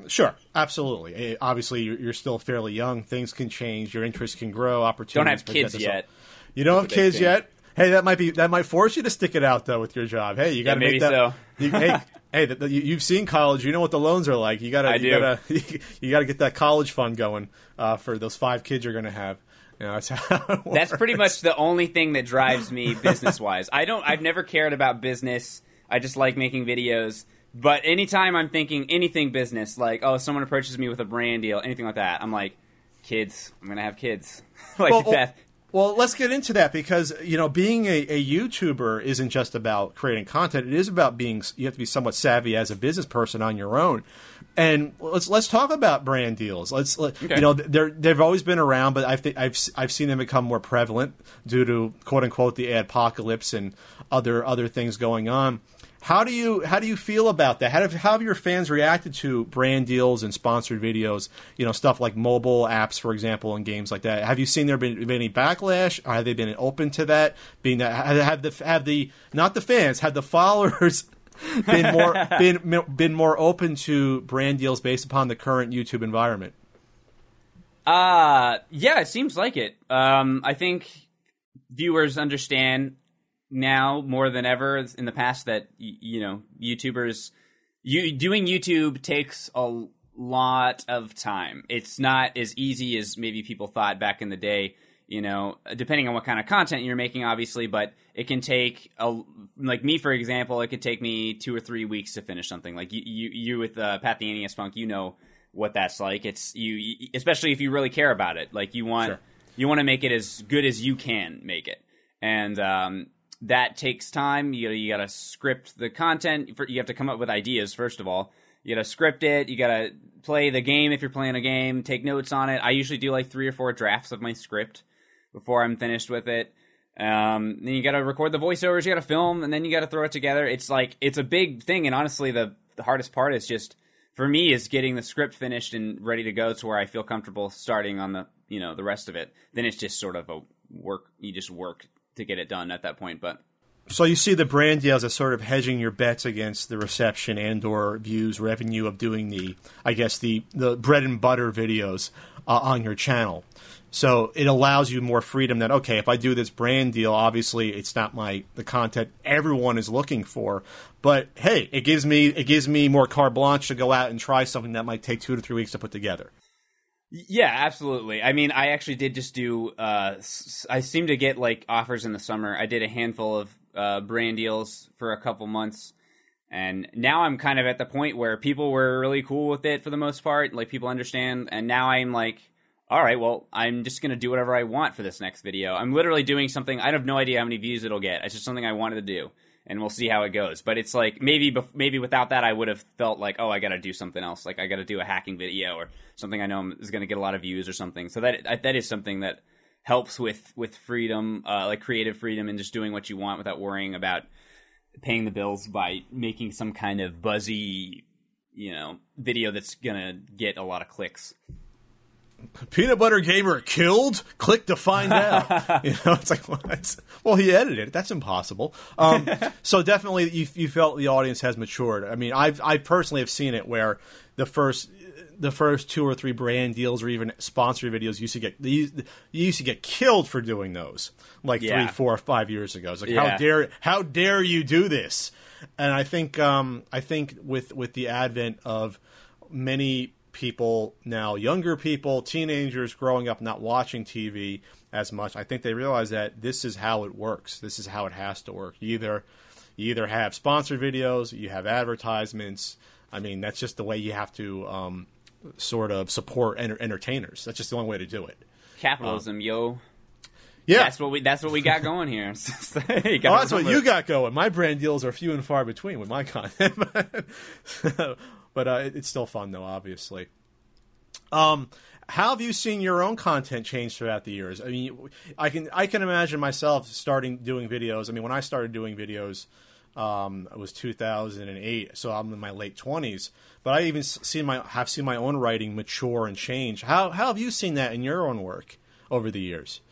Sure, absolutely. It, obviously, you're still fairly young. Things can change. Your interests can grow. Opportunities. Don't have kids yet. You don't have kids yet. Hey, that might be that might force you to stick it out though with your job. Hey, you got to yeah, make that. So. you, hey, hey, the, the, you've seen college. You know what the loans are like. You got to you got to you got to get that college fund going uh, for those five kids you're going to have. You know, that's how it works. That's pretty much the only thing that drives me business wise. I don't. I've never cared about business. I just like making videos. But anytime I'm thinking anything business, like oh, someone approaches me with a brand deal, anything like that, I'm like, kids. I'm going to have kids. Like well, death. Well, let's get into that because, you know, being a, a YouTuber isn't just about creating content. It is about being – you have to be somewhat savvy as a business person on your own. And let's let's talk about brand deals. Let's let, okay. You know, they're they've always been around, but I've th- I've I've seen them become more prevalent due to quote unquote the adpocalypse and other other things going on. How do you how do you feel about that? How have, how have your fans reacted to brand deals and sponsored videos? You know, stuff like mobile apps, for example, and games like that. Have you seen there been, been any backlash? Or have they been open to that? Being that have the have the not the fans, have the followers been more been been more open to brand deals based upon the current YouTube environment? Uh yeah, it seems like it. Um, I think viewers understand now more than ever in the past that, you know, YouTubers you doing YouTube takes a lot of time. It's not as easy as maybe people thought back in the day, you know, depending on what kind of content you're making, obviously, but it can take a, like me, for example, it could take me two or three weeks to finish something like you, you, you with uh, Pat the Atheist Punk, you know what that's like. It's you, especially if you really care about it, like you want, sure. you want to make it as good as you can make it. And, um, that takes time. You you gotta script the content. You have to come up with ideas first of all. You gotta script it. You gotta play the game if you're playing a game. Take notes on it. I usually do like three or four drafts of my script before I'm finished with it. Um, then you gotta record the voiceovers. You gotta film, and then you gotta throw it together. It's like it's a big thing. And honestly, the the hardest part is just for me is getting the script finished and ready to go to where I feel comfortable starting on the you know the rest of it. Then it's just sort of a work. You just work. To get it done at that point, but so you see the brand deals as sort of hedging your bets against the reception and or views revenue of doing the, I guess the the bread and butter videos uh, on your channel. So it allows you more freedom that okay, if I do this brand deal, obviously it's not my the content everyone is looking for, but hey, it gives me it gives me more carte blanche to go out and try something that might take two to three weeks to put together. Yeah, absolutely. I mean, I actually did just do, uh, I seem to get like offers in the summer. I did a handful of uh, brand deals for a couple months. And now I'm kind of at the point where people were really cool with it for the most part. Like people understand. And now I'm like, all right, well, I'm just going to do whatever I want for this next video. I'm literally doing something. I have no idea how many views it'll get. It's just something I wanted to do, and we'll see how it goes. But it's like, maybe maybe without that, I would have felt like, oh, I got to do something else. Like, I got to do a hacking video or something I know is going to get a lot of views or something. So that that is something that helps with, with freedom, uh, like creative freedom, and just doing what you want without worrying about paying the bills by making some kind of buzzy, you know, video that's going to get a lot of clicks. Peanut Butter Gamer killed? Click to find out. You know, it's like, well, it's, well, he edited it. That's impossible. Um, so definitely you, you felt the audience has matured. I mean, I've, I personally have seen it where the first... the first two or three brand deals or even sponsor videos used to get you used to get killed for doing those, like yeah. three, four, or five years ago. It's like yeah. how dare how dare you do this? And I think um, I think with with the advent of many people now, younger people, teenagers growing up not watching T V as much, I think they realize that this is how it works. This is how it has to work. You either you either have sponsor videos, you have advertisements. I mean, that's just the way you have to. Um, sort of support enter- entertainers. That's just the only way to do it. Capitalism, um, yo. Yeah. That's what we that's what we got going here. So you got oh, that's what you got going. My brand deals are few and far between with my content. But uh, it, it's still fun, though, obviously. Um, how have you seen your own content change throughout the years? I mean, I can I can imagine myself starting doing videos. I mean, when I started doing videos, Um, it was two thousand eight, so I'm in my late twenties. But I even seen my have seen my own writing mature and change. How how have you seen that in your own work over the years?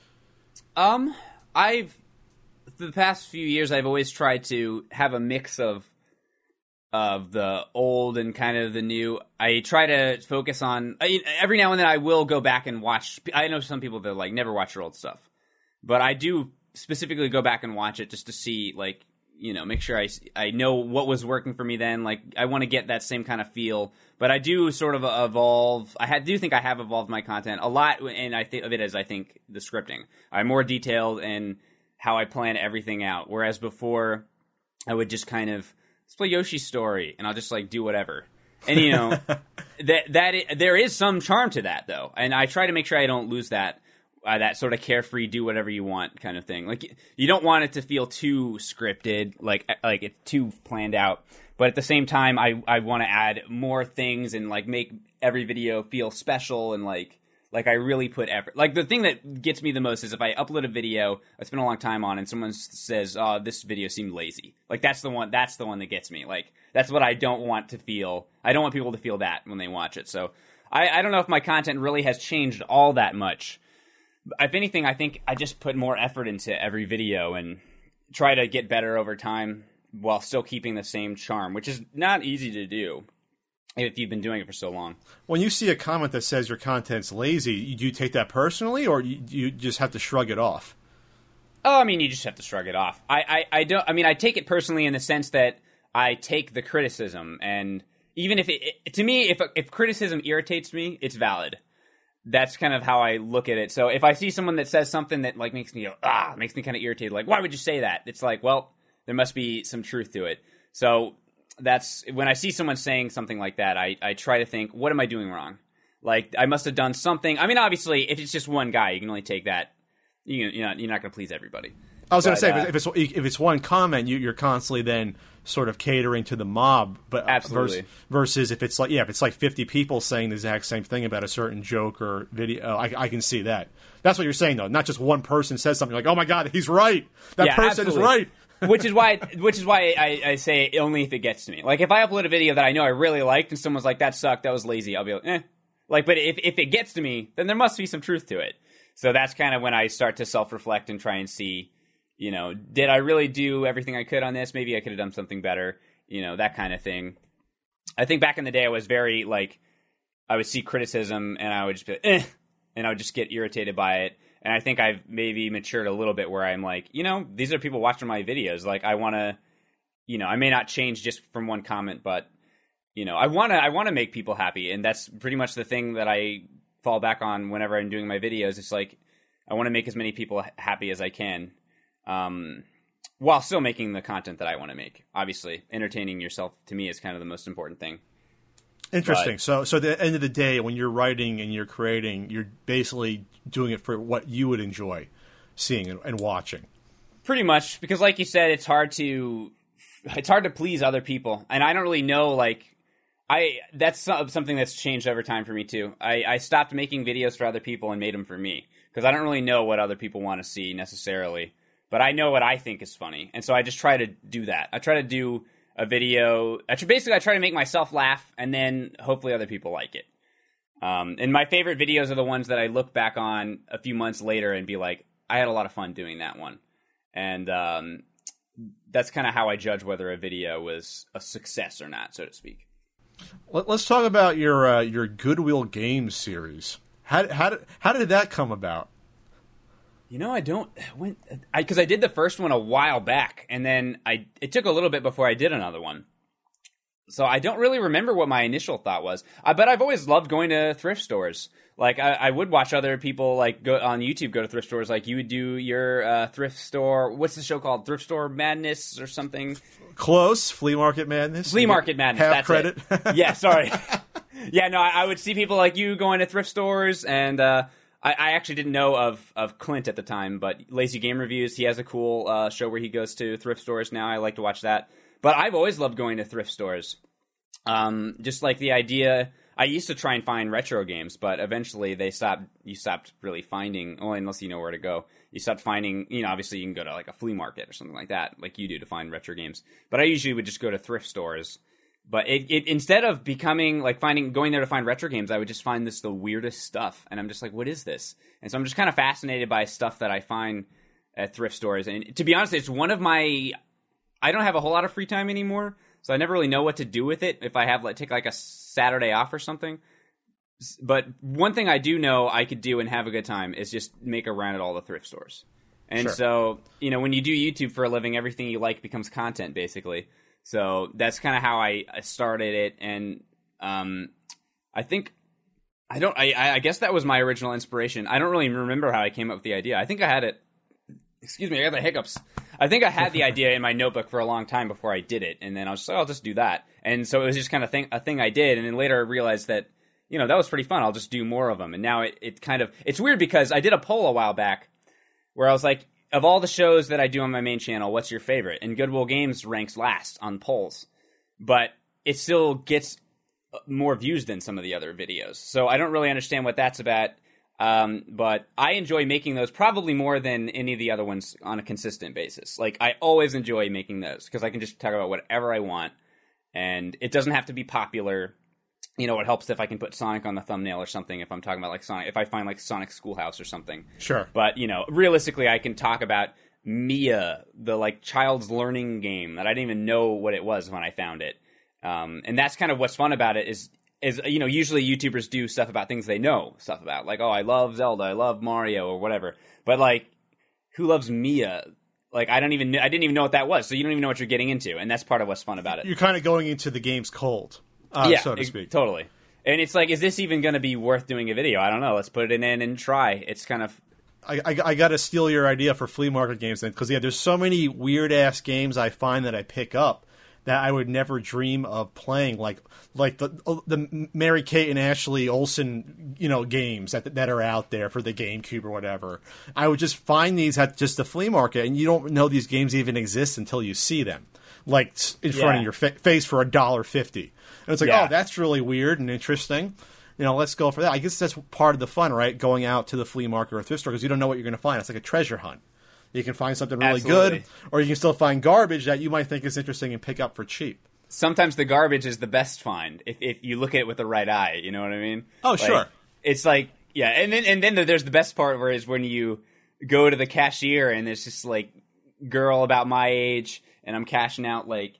Um, I've for the past few years I've always tried to have a mix of of the old and kind of the new. I try to focus on I, every now and then I will go back and watch. I know some people that like never watch your old stuff, but I do specifically go back and watch it just to see like. You know, make sure I, I know what was working for me then. Like, I want to get that same kind of feel. But I do sort of evolve. I had, do think I have evolved my content a lot, and I think of it as, I think, the scripting. I'm more detailed in how I plan everything out, whereas before I would just kind of, let's play Yoshi's Story, and I'll just, like, do whatever. And, you know, that that it, there is some charm to that, though. And I try to make sure I don't lose that. Uh, that sort of carefree, do whatever you want kind of thing. Like, you don't want it to feel too scripted, like like it's too planned out. But at the same time, I, I want to add more things and, like, make every video feel special and, like, like I really put effort. Like, the thing that gets me the most is if I upload a video I spend a long time on and someone says, oh, this video seemed lazy. Like, that's the one, that's the one that gets me. Like, that's what I don't want to feel. I don't want people to feel that when they watch it. So I, I don't know if my content really has changed all that much. If anything, I think I just put more effort into every video and try to get better over time while still keeping the same charm, which is not easy to do if you've been doing it for so long. When you see a comment that says your content's lazy, do you take that personally, or do you just have to shrug it off? Oh, I mean, you just have to shrug it off. I, I, I don't. I mean, I take it personally in the sense that I take the criticism, and even if it, it to me, if if criticism irritates me, it's valid. That's kind of how I look at it. So if I see someone that says something that like makes me go, ah, makes me kind of irritated, like, why would you say that? It's like, well, there must be some truth to it. So that's when I see someone saying something like that, I, I try to think, what am I doing wrong? Like, I must have done something. I mean, obviously, if it's just one guy, you can only take that. You, you know, you're not going to please everybody. I was going to say, uh, if it's if it's one comment, you, you're constantly then sort of catering to the mob. But absolutely. Versus, versus if it's like yeah, if it's like fifty people saying the exact same thing about a certain joke or video, I, I can see that. That's what you're saying though. Not just one person says something like, "Oh my God, he's right. That yeah, person absolutely. is right." Which is why, which is why I, I say only if it gets to me. Like if I upload a video that I know I really liked and someone's like, "That sucked. That was lazy," I'll be like, "Eh." Like, but if if it gets to me, then there must be some truth to it. So that's kind of when I start to self-reflect and try and see. You know, did I really do everything I could on this? Maybe I could have done something better, you know, that kind of thing. I think back in the day I was very, like, I would see criticism and I would just be like, eh, and I would just get irritated by it. And I think I've maybe matured a little bit where I'm like, you know, these are people watching my videos. Like, I want to, you know, I may not change just from one comment, but, you know, I want to I want to make people happy. And that's pretty much the thing that I fall back on whenever I'm doing my videos. It's like, I want to make as many people happy as I can. Um, while still making the content that I want to make. Obviously, entertaining yourself to me is kind of the most important thing. Interesting. But, so, so at the end of the day, when you're writing and you're creating, you're basically doing it for what you would enjoy seeing and, and watching. Pretty much, because like you said, it's hard to it's hard to please other people, and I don't really know. Like, I that's something that's changed over time for me too. I, I stopped making videos for other people and made them for me because I don't really know what other people want to see necessarily, but I know what I think is funny, and so I just try to do that. I try to do. A video. I tr- basically, I try to make myself laugh, and then hopefully other people like it. Um, and my favorite videos are the ones that I look back on a few months later and be like, I had a lot of fun doing that one. And um, that's kind of how I judge whether a video was a success or not, so to speak. Let's talk about your uh, your Goodwill Games series. How how did, how did that come about? You know, I don't when I because I did the first one a while back, and then I it took a little bit before I did another one. So I don't really remember what my initial thought was. I but I've always loved going to thrift stores. Like I, I would watch other people like go on YouTube go to thrift stores. Like you would do your uh, thrift store. What's the show called? Thrift Store Madness or something? Close. Flea Market Madness. Flea Market Madness. Half that's credit. It. Yeah. Sorry. Yeah. No. I, I would see people like you going to thrift stores and. Uh, I, I actually didn't know of, of Clint at the time, but Lazy Game Reviews, he has a cool uh, show where he goes to thrift stores now. I like to watch that. But I've always loved going to thrift stores. Um, just like the idea, I used to try and find retro games, but eventually they stopped, you stopped really finding, oh, unless you know where to go. You stopped finding, you know, obviously you can go to like a flea market or something like that, like you do to find retro games. But I usually would just go to thrift stores. But it, it instead of becoming like finding going there to find retro games, I would just find this the weirdest stuff, and I'm just like, what is this? And so I'm just kind of fascinated by stuff that I find at thrift stores. And to be honest, it's one of my I don't have a whole lot of free time anymore, so I never really know what to do with it if I have like take like a Saturday off or something. But one thing I do know I could do and have a good time is just make a run at all the thrift stores. And sure. So you know when you do YouTube for a living, everything you like becomes content basically. So that's kind of how I started it, and um, I think I don't. I, I guess that was my original inspiration. I don't really remember how I came up with the idea. I think I had it. Excuse me, I got the hiccups. I think I had the idea in my notebook for a long time before I did it, and then I was just like, I'll just do that. And so it was just kind of thing, a thing I did, and then later I realized that you know that was pretty fun. I'll just do more of them, and now it, it kind of it's weird because I did a poll a while back where I was like. Of all the shows that I do on my main channel, what's your favorite? And Goodwill Games ranks last on polls, but it still gets more views than some of the other videos. So I don't really understand what that's about, um, but I enjoy making those probably more than any of the other ones on a consistent basis. Like, I always enjoy making those because I can just talk about whatever I want, and it doesn't have to be popular. You know, it helps if I can put Sonic on the thumbnail or something if I'm talking about, like, Sonic. If I find, like, Sonic Schoolhouse or something. Sure. But, you know, realistically, I can talk about Mia, the, like, child's learning game that I didn't even know what it was when I found it. Um, and that's kind of what's fun about it is, is, you know, usually YouTubers do stuff about things they know stuff about. Like, oh, I love Zelda, I love Mario, or whatever. But, like, who loves Mia? Like, I don't even I didn't even know what that was. So you don't even know what you're getting into. And that's part of what's fun about it. You're kind of going into the game's cold. Uh, yeah, so to speak. It, totally. And it's like, is this even going to be worth doing a video? I don't know. Let's put it in and try. It's kind of... I, I, I got to steal your idea for flea market games then, because yeah, there's so many weird-ass games I find that I pick up that I would never dream of playing, like like the the Mary-Kate and Ashley Olsen, you know, games that that are out there for the GameCube or whatever. I would just find these at just the flea market, and you don't know these games even exist until you see them, like in yeah. front of your fa- face for a dollar fifty. And it's like, yeah. Oh, that's really weird and interesting. You know, let's go for that. I guess that's part of the fun, right? Going out to the flea market or thrift store because you don't know what you're going to find. It's like a treasure hunt. You can find something really Absolutely. Good, or you can still find garbage that you might think is interesting and pick up for cheap. Sometimes the garbage is the best find if if you look at it with the right eye. You know what I mean? Oh, like, sure. It's like, yeah, and then and then there's the best part where is when you go to the cashier and there's just like girl about my age, and I'm cashing out like.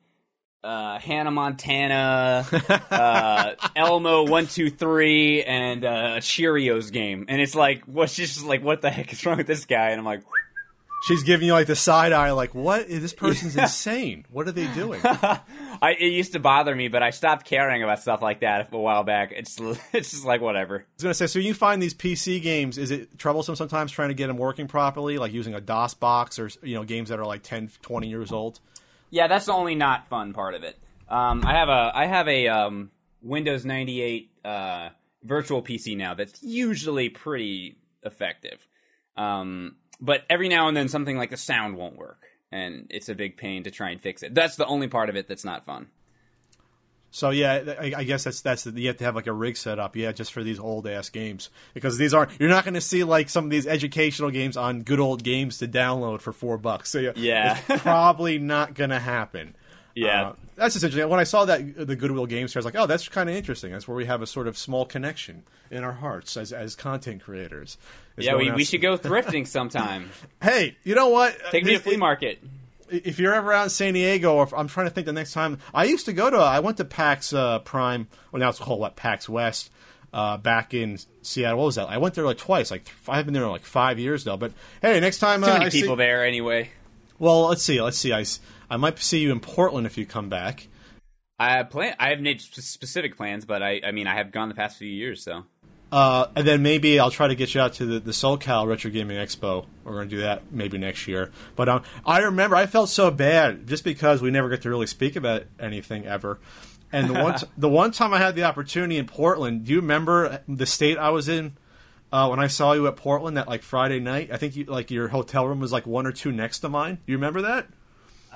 Uh, Hannah Montana, uh, Elmo one two three, and uh, a Cheerios game. And it's like, what's just like, what the heck is wrong with this guy? And I'm like, she's giving you like the side eye, like, what? This person's insane. What are they doing? I, it used to bother me, but I stopped caring about stuff like that a while back. It's it's just like, whatever. I was going to say, so you find these P C games, is it troublesome sometimes trying to get them working properly, like using a DOS box or, you know, games that are like ten, twenty years old? Yeah, that's the only not fun part of it. Um, I have a I have a um, Windows ninety-eight uh, virtual P C now that's usually pretty effective. Um, but every now and then something like the sound won't work, and it's a big pain to try and fix it. That's the only part of it that's not fun. So yeah, I guess that's that's you have to have like a rig set up, yeah, just for these old ass games, because these aren't you're not going to see like some of these educational games on good old games to download for four bucks. So yeah, yeah. It's probably not going to happen. Yeah, uh, that's just interesting. When I saw that the Goodwill Games Fair, I was like, oh, that's kind of interesting. That's where we have a sort of small connection in our hearts as as content creators. Yeah, we, we should go thrifting sometime. Hey, you know what? Take me to the flea market. If you're ever out in San Diego, or if, I'm trying to think the next time. I used to go to, I went to PAX uh, Prime, well now it's called what, PAX West, uh, back in Seattle. What was that? I went there like twice. Like I've been there like five years now. But hey, next time. Too uh, many I people see, there anyway. Well, let's see. Let's see. I, I might see you in Portland if you come back. I plan. I have made specific plans, but I, I mean, I have gone the past few years, so. Uh, and then maybe I'll try to get you out to the, the SoCal Retro Gaming Expo. We're going to do that maybe next year. But um, I remember I felt so bad just because we never get to really speak about anything ever. And the one t- the one time I had the opportunity in Portland, do you remember the state I was in uh, when I saw you at Portland that like Friday night? I think you, like your hotel room was like one or two next to mine. Do you remember that?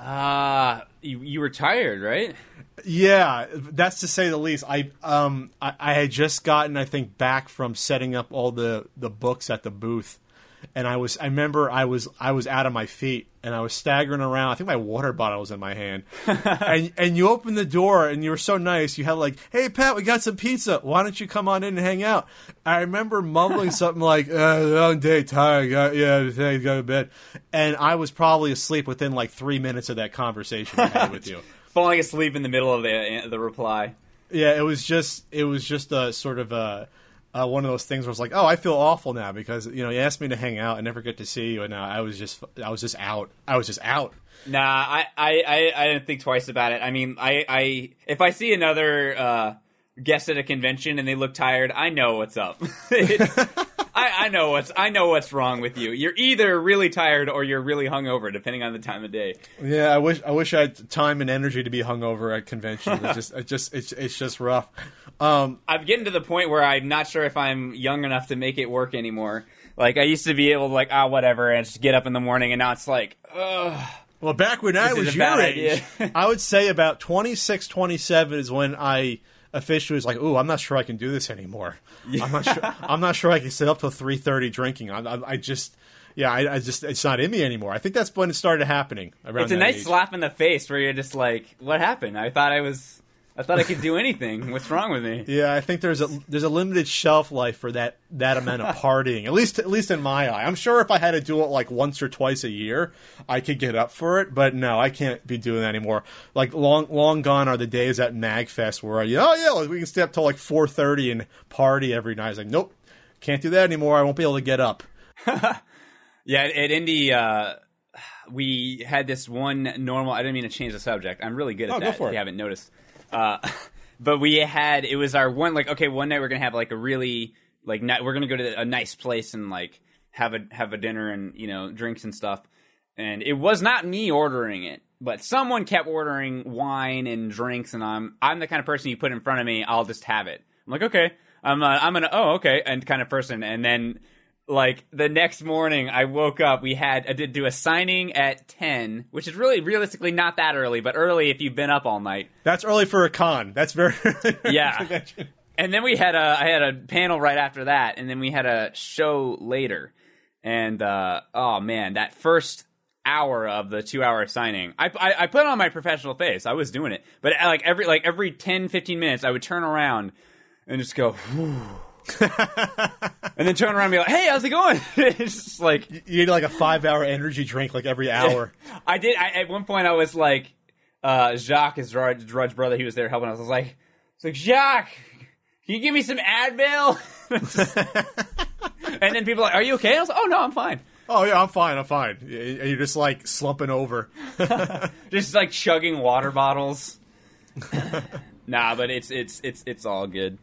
Ah, uh, you, you were tired, right? Yeah, that's to say the least. I um I, I had just gotten, I think, back from setting up all the, the books at the booth, and I was I remember I was I was out of my feet and I was staggering around. I think my water bottle was in my hand, and and you opened the door and you were so nice. You had like, hey Pat, we got some pizza. Why don't you come on in and hang out? I remember mumbling something like, uh, long day, tired, got, yeah, I go to bed, and I was probably asleep within like three minutes of that conversation I had with you. Falling asleep in the middle of the the reply. Yeah, it was just it was just a sort of a, a one of those things where it's like, oh, I feel awful now because you know you asked me to hang out, I never get to see you, and now I was just I was just out, I was just out. Nah, I I, I didn't think twice about it. I mean, I, I if I see another uh, guest at a convention and they look tired, I know what's up. It's, I, I know what's I know what's wrong with you. You're either really tired or you're really hungover, depending on the time of day. Yeah, I wish I wish I had time and energy to be hungover at conventions. It's just it just it's it's just rough. Um, I'm getting to the point where I'm not sure if I'm young enough to make it work anymore. Like I used to be able to like ah oh, whatever and just get up in the morning, and now it's like ugh. Well, back when I was your age, I would say about twenty-six, twenty-seven is when I officially was like, ooh, I'm not sure I can do this anymore. Yeah. I'm not sure. I'm not sure I can sit up till three thirty drinking. I, I, I just, yeah, I, I just, it's not in me anymore. I think that's when it started happening. Around it's a nice age. Slap in the face where you're just like, what happened? I thought I was, I thought I could do anything. What's wrong with me? Yeah, I think there's a there's a limited shelf life for that that amount of partying. At least, at least in my eye, I'm sure if I had to do it like once or twice a year, I could get up for it. But no, I can't be doing that anymore. Like long, long gone are the days at MagFest where you know, oh yeah, we can stay up till like four thirty and party every night. It's like, nope, can't do that anymore. I won't be able to get up. Yeah, at Indy, uh, we had this one normal. I didn't mean to change the subject. I'm really good at oh, that. Go for it. If you haven't noticed. Uh, but we had, it was our one, like, okay, one night we're going to have like a really, like, not, we're going to go to a nice place and like have a, have a dinner and, you know, drinks and stuff. And it was not me ordering it, but someone kept ordering wine and drinks. And I'm, I'm the kind of person you put in front of me, I'll just have it. I'm like, okay, I'm a, I'm gonna, oh, okay. And kind of person. And then like the next morning I woke up, we had, I did do a signing at ten, which is really realistically not that early, but early if you've been up all night. That's early for a con. That's very early. Yeah. And then we had a, I had a panel right after that. And then we had a show later. And, uh, oh man, that first hour of the two hour signing, I, I, I put on my professional face. I was doing it, but like every, like every ten, fifteen minutes I would turn around and just go, whew. And then turn around and be like, hey, how's it going? It's just like you need like a five hour energy drink like every hour. I did I, at one point I was like uh Jacques is Gerard's brother, he was there helping us. I was like it's like Jacques, can you give me some Advil? And then people are like, are you okay? I was like, oh no, I'm fine. Oh yeah, I'm fine, I'm fine. And you're just like slumping over. Just like chugging water bottles. Nah, but it's it's it's it's all good.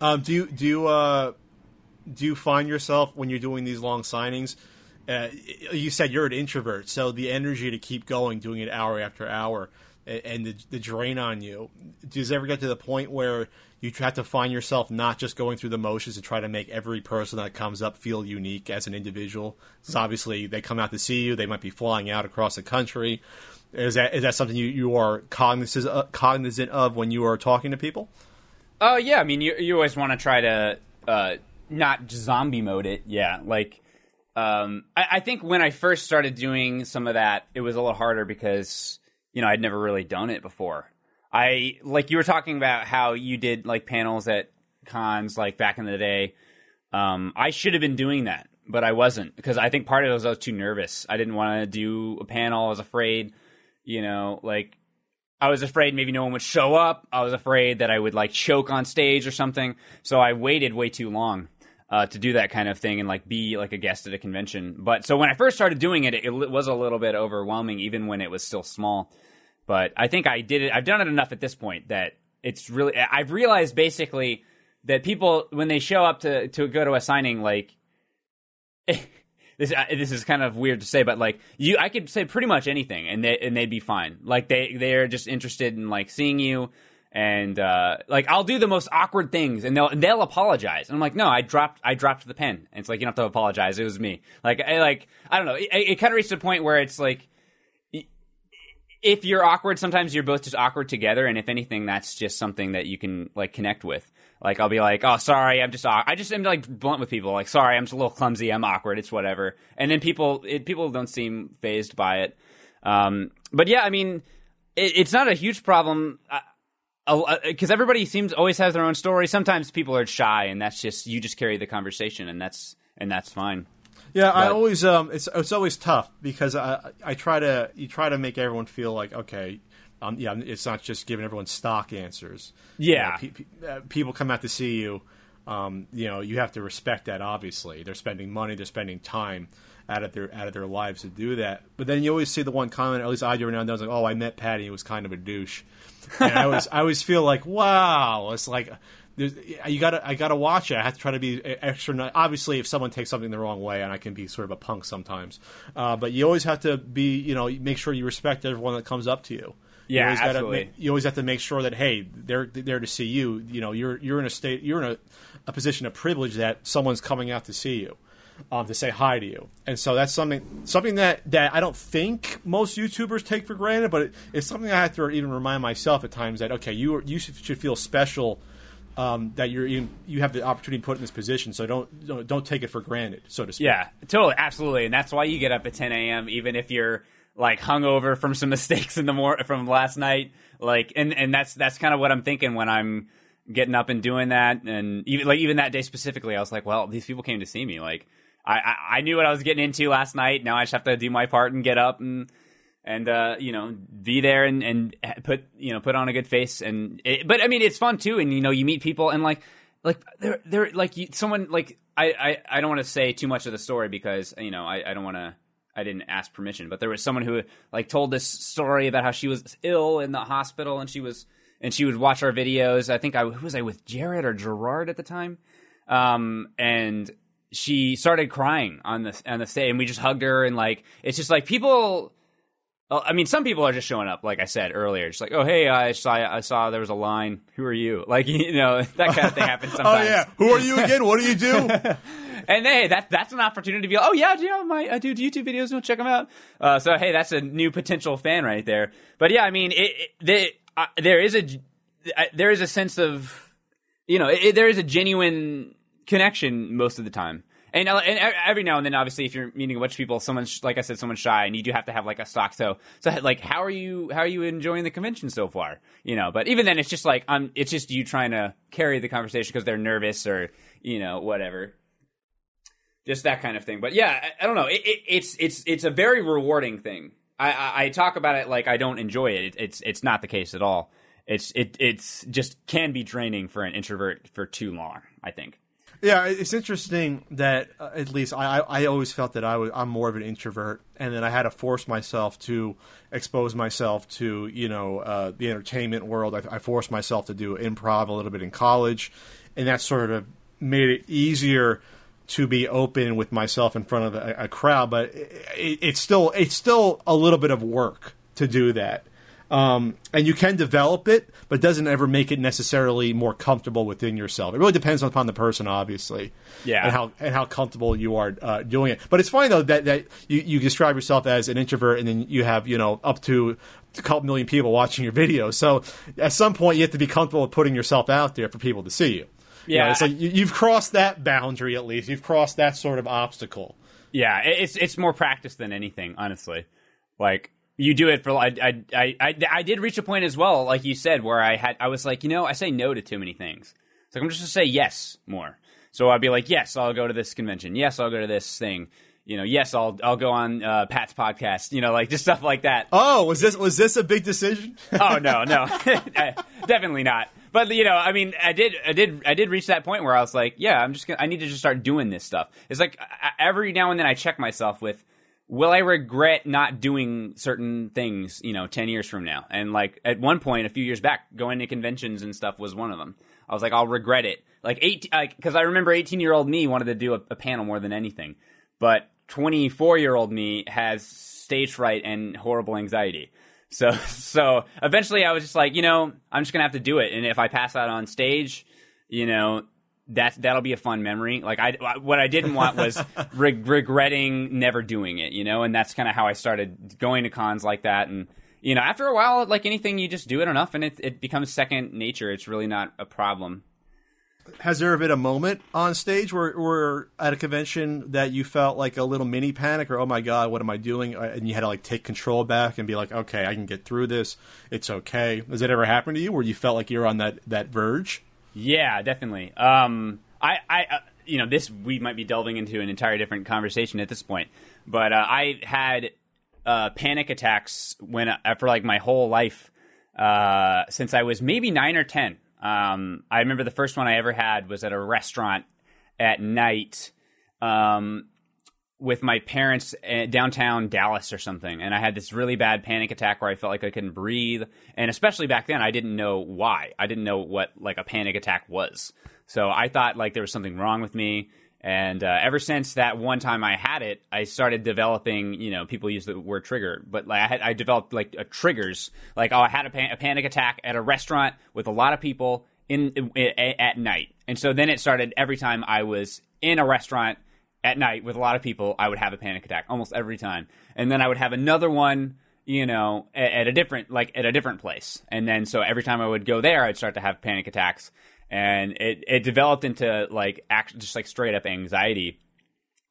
Um, do you do you, uh, do you find yourself when you're doing these long signings? Uh, you said you're an introvert, so the energy to keep going, doing it hour after hour, and the, the drain on you. Does it ever get to the point where you have to find yourself not just going through the motions and try to make every person that comes up feel unique as an individual? Because obviously they come out to see you. They might be flying out across the country. Is that is that something you, you are cognizant cognizant of when you are talking to people? Oh, uh, yeah. I mean, you you always want to try to uh, not zombie mode it. Yeah, like... Um, I, I think when I first started doing some of that, it was a little harder because, you know, I'd never really done it before. I, like, you were talking about how you did, like, panels at cons, like, back in the day. Um, I should have been doing that, but I wasn't, because I think part of it was I was too nervous. I didn't want to do a panel. I was afraid, you know, like, I was afraid maybe no one would show up. I was afraid that I would, like, choke on stage or something. So I waited way too long. Uh, to do that kind of thing and, like, be, like, a guest at a convention. But so when I first started doing it, it, it was a little bit overwhelming, even when it was still small. But I think I did it. I've done it enough at this point that it's really... I've realized, basically, that people, when they show up to, to go to a signing, like... this I, this is kind of weird to say, but, like, you, I could say pretty much anything, and, they, and they'd be fine. Like, they, they're just interested in, like, seeing you... And, uh, like, I'll do the most awkward things, and they'll, and they'll apologize. And I'm like, no, I dropped, I dropped the pen. And it's like, you don't have to apologize. It was me. Like, I, like, I don't know. It, it kind of reached a point where it's like, if you're awkward, sometimes you're both just awkward together. And if anything, that's just something that you can, like, connect with. Like, I'll be like, oh, sorry, I'm just, I just am, like, blunt with people. Like, sorry, I'm just a little clumsy. I'm awkward. It's whatever. And then people, it, people don't seem fazed by it. Um, but yeah, I mean, it, it's not a huge problem. I, Because everybody seems always has their own story. Sometimes people are shy, and that's just you just carry the conversation, and that's and that's fine. Yeah, but. I always um, it's it's always tough because I I try to you try to make everyone feel like okay, um, yeah, it's not just giving everyone stock answers. Yeah, you know, pe- pe- uh, people come out to see you. Um, you know, you have to respect that. Obviously, they're spending money, they're spending time out of their out of their lives to do that. But then you always see the one comment. At least I do every now and then. I was like, oh, I met Patty. He was kind of a douche. And I always, I always feel like, wow, it's like you gotta, I gotta watch it. I have to try to be extra nice. Obviously, if someone takes something the wrong way, and I can be sort of a punk sometimes, uh, but you always have to be, you know, make sure you respect everyone that comes up to you. Yeah, you always absolutely. Gotta, you always have to make sure that hey, they're there to see you. You know, you're you're in a state, you're in a, a position of privilege that someone's coming out to see you, um, to say hi to you, and so that's something something that, that I don't think most YouTubers take for granted, but it, it's something I have to even remind myself at times that okay, you you should, should feel special um, that you're even, you have the opportunity to put in this position, so don't, don't don't take it for granted, so to speak. Yeah, totally, absolutely, and that's why you get up at ten a.m. even if you're like hungover from some mistakes in the mor- from last night, like, and, and that's that's kind of what I'm thinking when I'm getting up and doing that, and even like even that day specifically, I was like, well, these people came to see me, like. I, I knew what I was getting into last night. Now I just have to do my part and get up and and uh, you know be there and, and put you know put on a good face. And it, but I mean it's fun too. And you know you meet people and like like they're they're like you, someone like I, I, I don't want to say too much of the story because you know I, I don't want to I didn't ask permission. But there was someone who like told this story about how she was ill in the hospital and she was and she would watch our videos. I think I who was I with Jared or Jirard at the time, um, and. She started crying on the on the stage, and we just hugged her, and like it's just like people. I mean, some people are just showing up, like I said earlier, just like, oh hey, I saw I saw there was a line. Who are you? Like you know that kind of thing happens sometimes. Oh yeah, who are you again? What do you do? And hey, that that's an opportunity to be like, oh yeah, yeah, my I do YouTube videos. Go check them out. Uh, so hey, that's a new potential fan right there. But yeah, I mean, it, it, they, uh, there is a uh, there is a sense of you know it, it, there is a genuine. Connection most of the time, and and every now and then, obviously, if you're meeting a bunch of people, someone's like I said, someone's shy, and you do have to have like a stock. So, so like, how are you? How are you enjoying the convention so far? You know, but even then, it's just like I'm. It's just you trying to carry the conversation because they're nervous or you know whatever, just that kind of thing. But yeah, I, I don't know. It, it, it's it's it's a very rewarding thing. I, I I talk about it like I don't enjoy it. it it's it's not the case at all. It's it it's just can be draining for an introvert for too long, I think. Yeah, it's interesting that uh, at least I, I always felt that I was, I'm more of an introvert, and then I had to force myself to expose myself to, you know, uh, the entertainment world. I, I forced myself to do improv a little bit in college, and that sort of made it easier to be open with myself in front of a, a crowd. But it, it, it's still it's still a little bit of work to do that. Um, and you can develop it, but doesn't ever make it necessarily more comfortable within yourself. It really depends upon the person, obviously, yeah, and how and how comfortable you are uh, doing it. But it's funny though that, that you, you describe yourself as an introvert, and then you have, you know, up to a couple million people watching your videos. So at some point, you have to be comfortable with putting yourself out there for people to see you. Yeah, you know, it's like you, you've crossed that boundary at least. You've crossed that sort of obstacle. Yeah, it's it's more practice than anything, honestly. Like. You do it for, I, I, I, I did reach a point as well, like you said, where I had, I was like, you know, I say no to too many things. It's like, I'm just going to say yes more. So I'd be like, yes, I'll go to this convention. Yes, I'll go to this thing. You know, yes, I'll, I'll go on uh, Pat's podcast, you know, like just stuff like that. Oh, was this, was this a big decision? Oh, no, no, definitely not. But, you know, I mean, I did, I did, I did reach that point where I was like, yeah, I'm just going to, I need to just start doing this stuff. It's like every now and then I check myself with, will I regret not doing certain things, you know, ten years from now? And, like, at one point, a few years back, going to conventions and stuff was one of them. I was like, I'll regret it. Like, eight, like, 'cause I remember eighteen-year-old me wanted to do a, a panel more than anything. But twenty-four-year-old me has stage fright and horrible anxiety. So, so eventually I was just like, you know, I'm just going to have to do it. And if I pass out on stage, you know... That, that'll be a fun memory. Like, I, what I didn't want was re- regretting never doing it, you know? And that's kind of how I started going to cons like that. And, you know, after a while, like anything, you just do it enough and it, it becomes second nature. It's really not a problem. Has there been a moment on stage where, where at a convention that you felt like a little mini panic or, oh, my God, what am I doing? And you had to, like, take control back and be like, okay, I can get through this. It's okay. Has that ever happened to you where you felt like you're on that, that verge? Yeah, definitely. Um, I, I, uh, you know, this we might be delving into an entire different conversation at this point. But uh, I had uh, panic attacks when uh, for like my whole life uh, since I was maybe nine or ten. Um, I remember the first one I ever had was at a restaurant at night um, with my parents in downtown Dallas or something, and I had this really bad panic attack where I felt like I couldn't breathe. And especially back then, I didn't know why. I didn't know what like a panic attack was. So I thought like there was something wrong with me. And uh, ever since that one time I had it, I started developing. You know, people use the word trigger, but like I had, I developed like uh, triggers. Like oh, I had a, pan- a panic attack at a restaurant with a lot of people in, in, in at night. And so then it started every time I was in a restaurant. At night with a lot of people, I would have a panic attack almost every time. And then I would have another one, you know, at, at a different, like at a different place. And then, so every time I would go there, I'd start to have panic attacks. And it, it developed into like, act, just like straight up anxiety,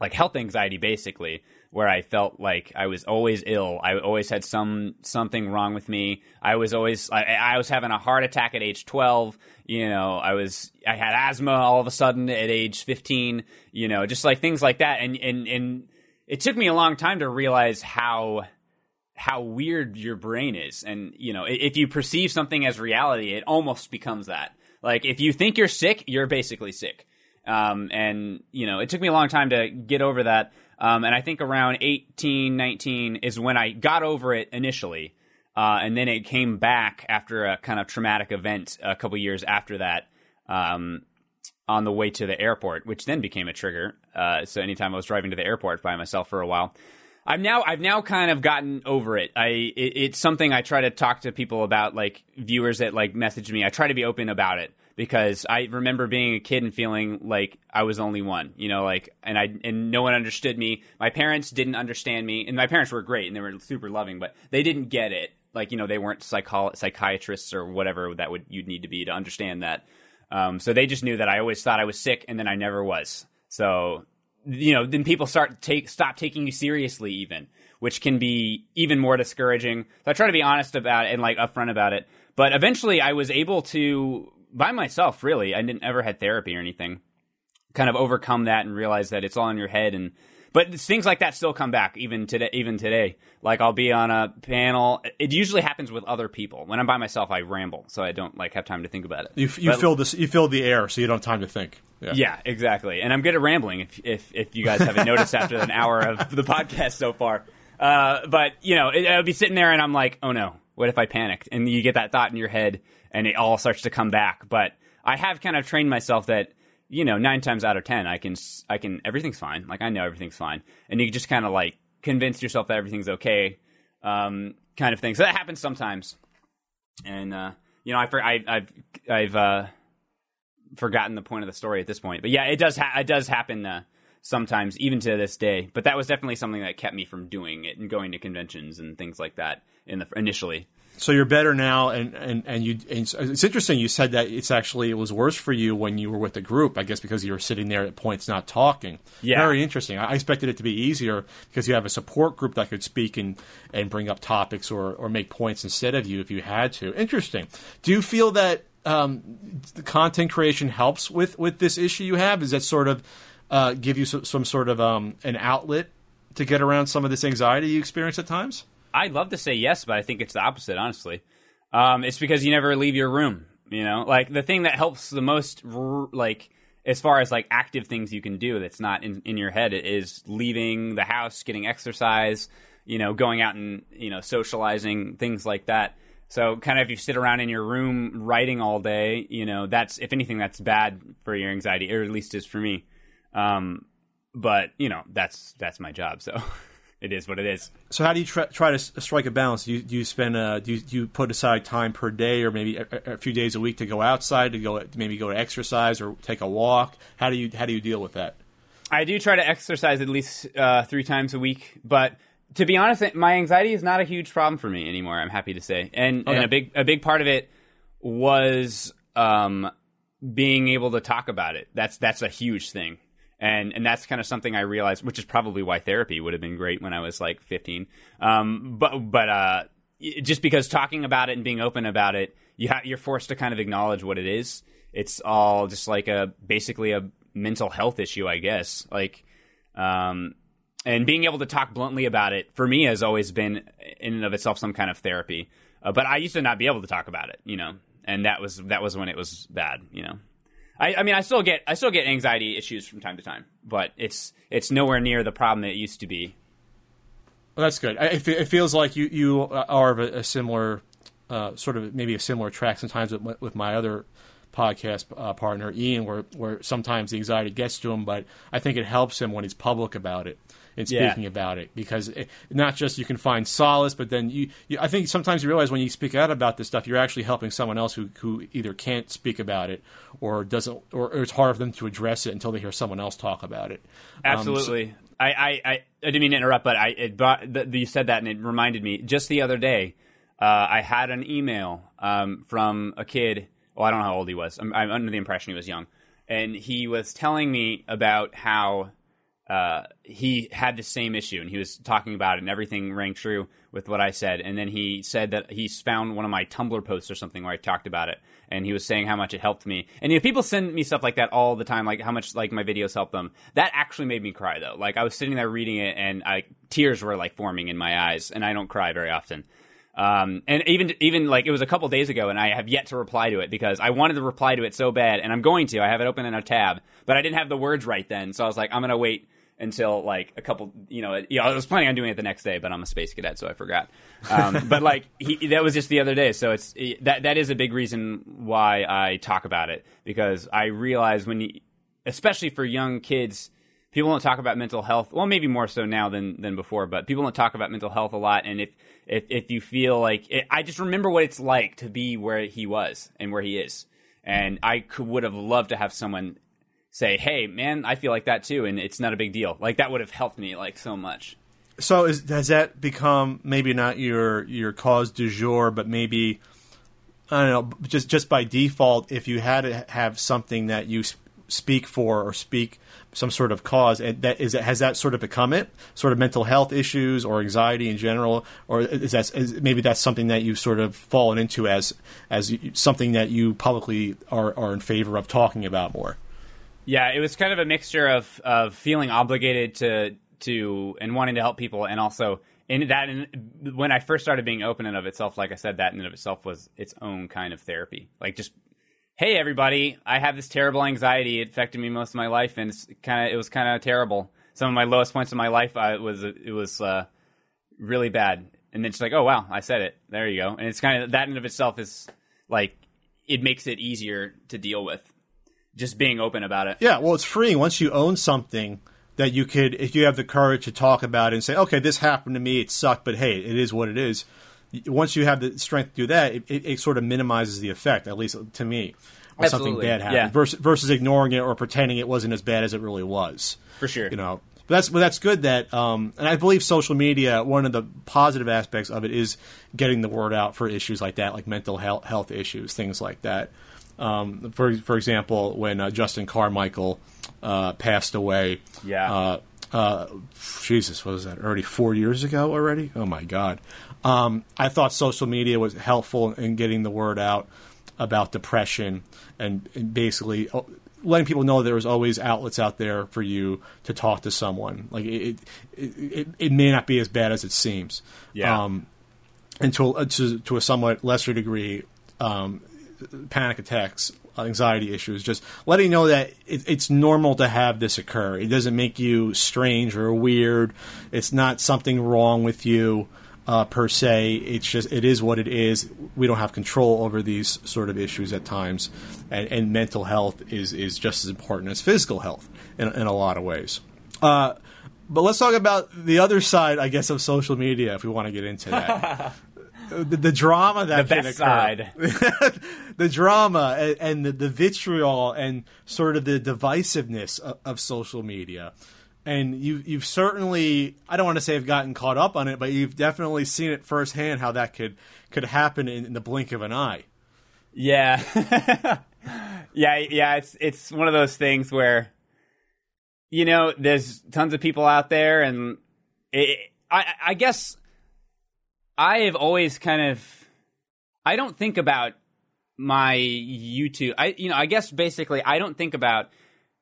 like health anxiety, basically, where I felt like I was always ill. I always had some, something wrong with me. I was always, I, I was having a heart attack at age twelve. You know, I was, I had asthma all of a sudden at age fifteen, you know, just like things like that. And, and, and it took me a long time to realize how, how weird your brain is. And, you know, if you perceive something as reality, it almost becomes that. Like, if you think you're sick, you're basically sick. Um, and, you know, it took me a long time to get over that. Um, and I think around eighteen, nineteen is when I got over it initially. Uh, and then it came back after a kind of traumatic event a couple years after that um, on the way to the airport, which then became a trigger. Uh, so anytime I was driving to the airport by myself for a while, I'm now I've now kind of gotten over it. I it, it's something I try to talk to people about, like viewers that like message me. I try to be open about it because I remember being a kid and feeling like I was the only one, you know, like and I and no one understood me. My parents didn't understand me, and my parents were great and they were super loving, but they didn't get it. Like, you know, they weren't psycho- psychiatrists or whatever that would you'd need to be to understand that. Um, so they just knew that I always thought I was sick, and then I never was. So, you know, then people start take stop taking you seriously even, which can be even more discouraging. So I try to be honest about it and, like, upfront about it. But eventually I was able to, by myself, really, I didn't ever had therapy or anything, kind of overcome that and realize that it's all in your head and... But things like that still come back even today. Even today, like I'll be on a panel. It usually happens with other people. When I'm by myself, I ramble, so I don't like have time to think about it. You, you but, fill this. You fill the air, so you don't have time to think. Yeah, yeah, exactly. And I'm good at rambling. If if, if you guys haven't noticed after an hour of the podcast so far, uh, but you know, it, I'll be sitting there and I'm like, oh no, what if I panicked? And you get that thought in your head, and it all starts to come back. But I have kind of trained myself that. You know, nine times out of ten, I can, I can, everything's fine. Like, I know everything's fine. And you just kind of, like, convince yourself that everything's okay, um, kind of thing. So that happens sometimes. And uh, you know, I for, I I've I've uh, forgotten the point of the story at this point. But yeah, it does ha- it does happen uh, sometimes, even to this day. But that was definitely something that kept me from doing it and going to conventions and things like that in the initially. So you're better now, and, and, and you. And it's interesting you said that it's actually it was worse for you when you were with the group, I guess, because you were sitting there at points not talking. Yeah. Very interesting. I expected it to be easier because you have a support group that could speak and, and bring up topics or, or make points instead of you if you had to. Interesting. Do you feel that um, the content creation helps with, with this issue you have? Does that sort of uh, give you some, some sort of um, an outlet to get around some of this anxiety you experience at times? I'd love to say yes, but I think it's the opposite, honestly. Um, it's because you never leave your room, you know? Like, the thing that helps the most, like, as far as, like, active things you can do that's not in, in your head is leaving the house, getting exercise, you know, going out and, you know, socializing, things like that. So, kind of, if you sit around in your room writing all day, you know, that's, if anything, that's bad for your anxiety, or at least is for me. Um, but, you know, that's that's my job, so... It is what it is. So how do you try, try to strike a balance? Do you, do you spend a, do you, do you put aside time per day or maybe a, a few days a week to go outside, to go maybe go to exercise or take a walk? How do you how do you deal with that? I do try to exercise at least uh, three times a week, but to be honest, my anxiety is not a huge problem for me anymore. I'm happy to say, and okay. and a big a big part of it was um, being able to talk about it. That's that's a huge thing. And and that's kind of something I realized, which is probably why therapy would have been great when I was like fifteen. Um, but but uh, just because talking about it and being open about it, you ha- you're forced to kind of acknowledge what it is. It's all just like a basically a mental health issue, I guess. Like, um, and being able to talk bluntly about it for me has always been in and of itself some kind of therapy. Uh, but I used to not be able to talk about it, you know, and that was that was when it was bad, you know. I, I mean, I still get I still get anxiety issues from time to time, but it's it's nowhere near the problem that it used to be. Well, that's good. I, it, it feels like you, you are of a, a similar uh, sort of maybe a similar track sometimes with my, with my other podcast uh, partner, Ian, where where sometimes the anxiety gets to him, but I think it helps him when he's public about it and speaking yeah. about it, because it, not just you can find solace, but then you, you I think sometimes you realize when you speak out about this stuff, you're actually helping someone else who, who either can't speak about it or doesn't, or, or it's hard for them to address it until they hear someone else talk about it. Absolutely. Um, so, I, I, I, I didn't mean to interrupt, but I it brought, the, you said that and it reminded me just the other day, uh, I had an email um, from a kid. Well, I don't know how old he was. I'm, I'm under the impression he was young. And he was telling me about how Uh, he had the same issue, and he was talking about it, and everything rang true with what I said. And then he said that he found one of my Tumblr posts or something where I talked about it, and he was saying how much it helped me. And you know, people send me stuff like that all the time, like how much like my videos help them. That actually made me cry, though. Like I was sitting there reading it, and I, tears were like forming in my eyes, and I don't cry very often. Um, and even even like it was a couple days ago, and I have yet to reply to it because I wanted to reply to it so bad, and I'm going to. I have it open in a tab, but I didn't have the words right then, so I was like, I'm gonna wait until like a couple, you know, you know, I was planning on doing it the next day, but I'm a space cadet, so I forgot. Um, but like he, that was just the other day. So it's that that is a big reason why I talk about it, because I realize when you, especially for young kids, people don't talk about mental health. Well, maybe more so now than, than before, but people don't talk about mental health a lot. And if, if, if you feel like it, I just remember what it's like to be where he was and where he is. And I could, would have loved to have someone say, hey, man, I feel like that too, and it's not a big deal. Like, that would have helped me, like, so much. So is, has that become maybe not your your cause du jour, but maybe, I don't know, just, just by default, if you had to have something that you sp- speak for or speak some sort of cause, and that is, has that sort of become it, sort of mental health issues or anxiety in general, or is that is, maybe that's something that you've sort of fallen into as as something that you publicly are, are in favor of talking about more? Yeah, it was kind of a mixture of, of feeling obligated to to and wanting to help people, and also in that in, when I first started being open in of itself, like I said, that in and of itself was its own kind of therapy. Like, just, hey everybody, I have this terrible anxiety. It affected me most of my life, and it's kind of it was kind of terrible. Some of my lowest points of my life, I was it was uh, really bad, and then it's like, oh wow, I said it. There you go. And it's kind of that in and of itself is like it makes it easier to deal with. Just being open about it. Yeah, well, it's freeing once you own something that you could, if you have the courage to talk about it and say, okay, this happened to me, it sucked, but hey, it is what it is. once you have the strength to do that, it, it, it sort of minimizes the effect, at least to me, of Absolutely. something bad happening yeah. versus, versus ignoring it or pretending it wasn't as bad as it really was. For sure. You know, but that's but that's good that, um, and I believe social media, one of the positive aspects of it is getting the word out for issues like that, like mental health, health issues, things like that. Um, for for example, when uh, Justin Carmichael uh, passed away, yeah, uh, uh, Jesus, what was that? Already four years ago already? Oh my God! Um, I thought social media was helpful in getting the word out about depression and, and basically letting people know there was always outlets out there for you to talk to someone. Like it, it, it, it may not be as bad as it seems. Yeah, um, and to, to to a somewhat lesser degree. Um, panic attacks, anxiety issues, just letting you know that it, it's normal to have this occur. It doesn't make you strange or weird. It's not something wrong with you uh, per se. It's just, it is what it is. We don't have control over these sort of issues at times. And, and mental health is, is just as important as physical health in, in a lot of ways. Uh, but let's talk about the other side, I guess, of social media if we want to get into that. The, the drama that the can best side, the drama and, and the, the vitriol and sort of the divisiveness of, of social media, and you you've certainly I don't want to say have gotten caught up on it, but you've definitely seen it firsthand how that could could happen in, in the blink of an eye. Yeah, yeah, yeah. It's it's one of those things where, you know, there's tons of people out there, and it, I I guess. I have always kind of, I don't think about my YouTube. I, you know, I guess basically I don't think about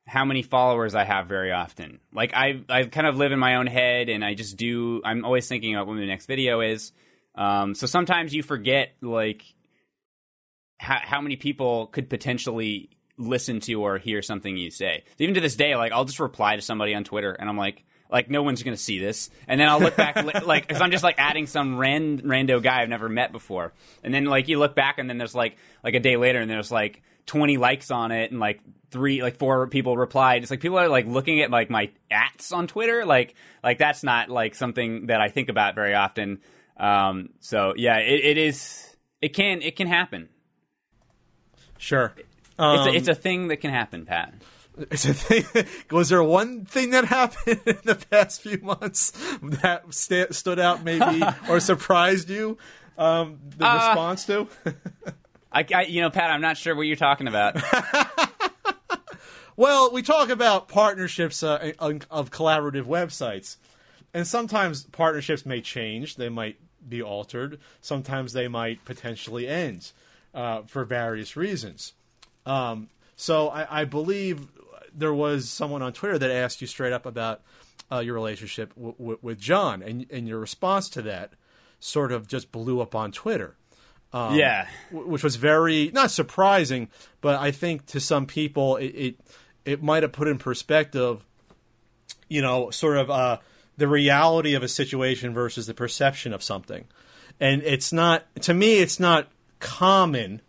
how many followers I have very often. Like I, I kind of live in my own head, and I just do. I'm always thinking about when the next video is. Um, so sometimes you forget like how how many people could potentially listen to or hear something you say. So even to this day, like I'll just reply to somebody on Twitter, and I'm like. Like, no one's going to see this. And then I'll look back, like, because I'm just, like, adding some ran- rando guy I've never met before. And then, like, you look back, and then there's, like, like a day later, and there's, like, twenty likes on it, and, like, three, like, four people replied. It's, like, people are, like, looking at, like, my ats on Twitter. Like, like that's not, like, something that I think about very often. Um, so, yeah, it, it is, it can, it can happen. Sure. Um, it's, a, it's a thing that can happen, Pat. It's a thing. Was there one thing that happened in the past few months that st- stood out, maybe, or surprised you? Um, the uh, response to? I, I, you know, Pat, I'm not sure what you're talking about. Well, we talk about partnerships uh, of collaborative websites, and sometimes partnerships may change. They might be altered. Sometimes they might potentially end uh, for various reasons. Um, so I, I believe. There was someone on Twitter that asked you straight up about uh, your relationship w- w- with John, and and your response to that sort of just blew up on Twitter. Um, yeah, w- which was very not surprising, but I think to some people it it, it might have put in perspective, you know, sort of uh, the reality of a situation versus the perception of something, and it's not to me it's not common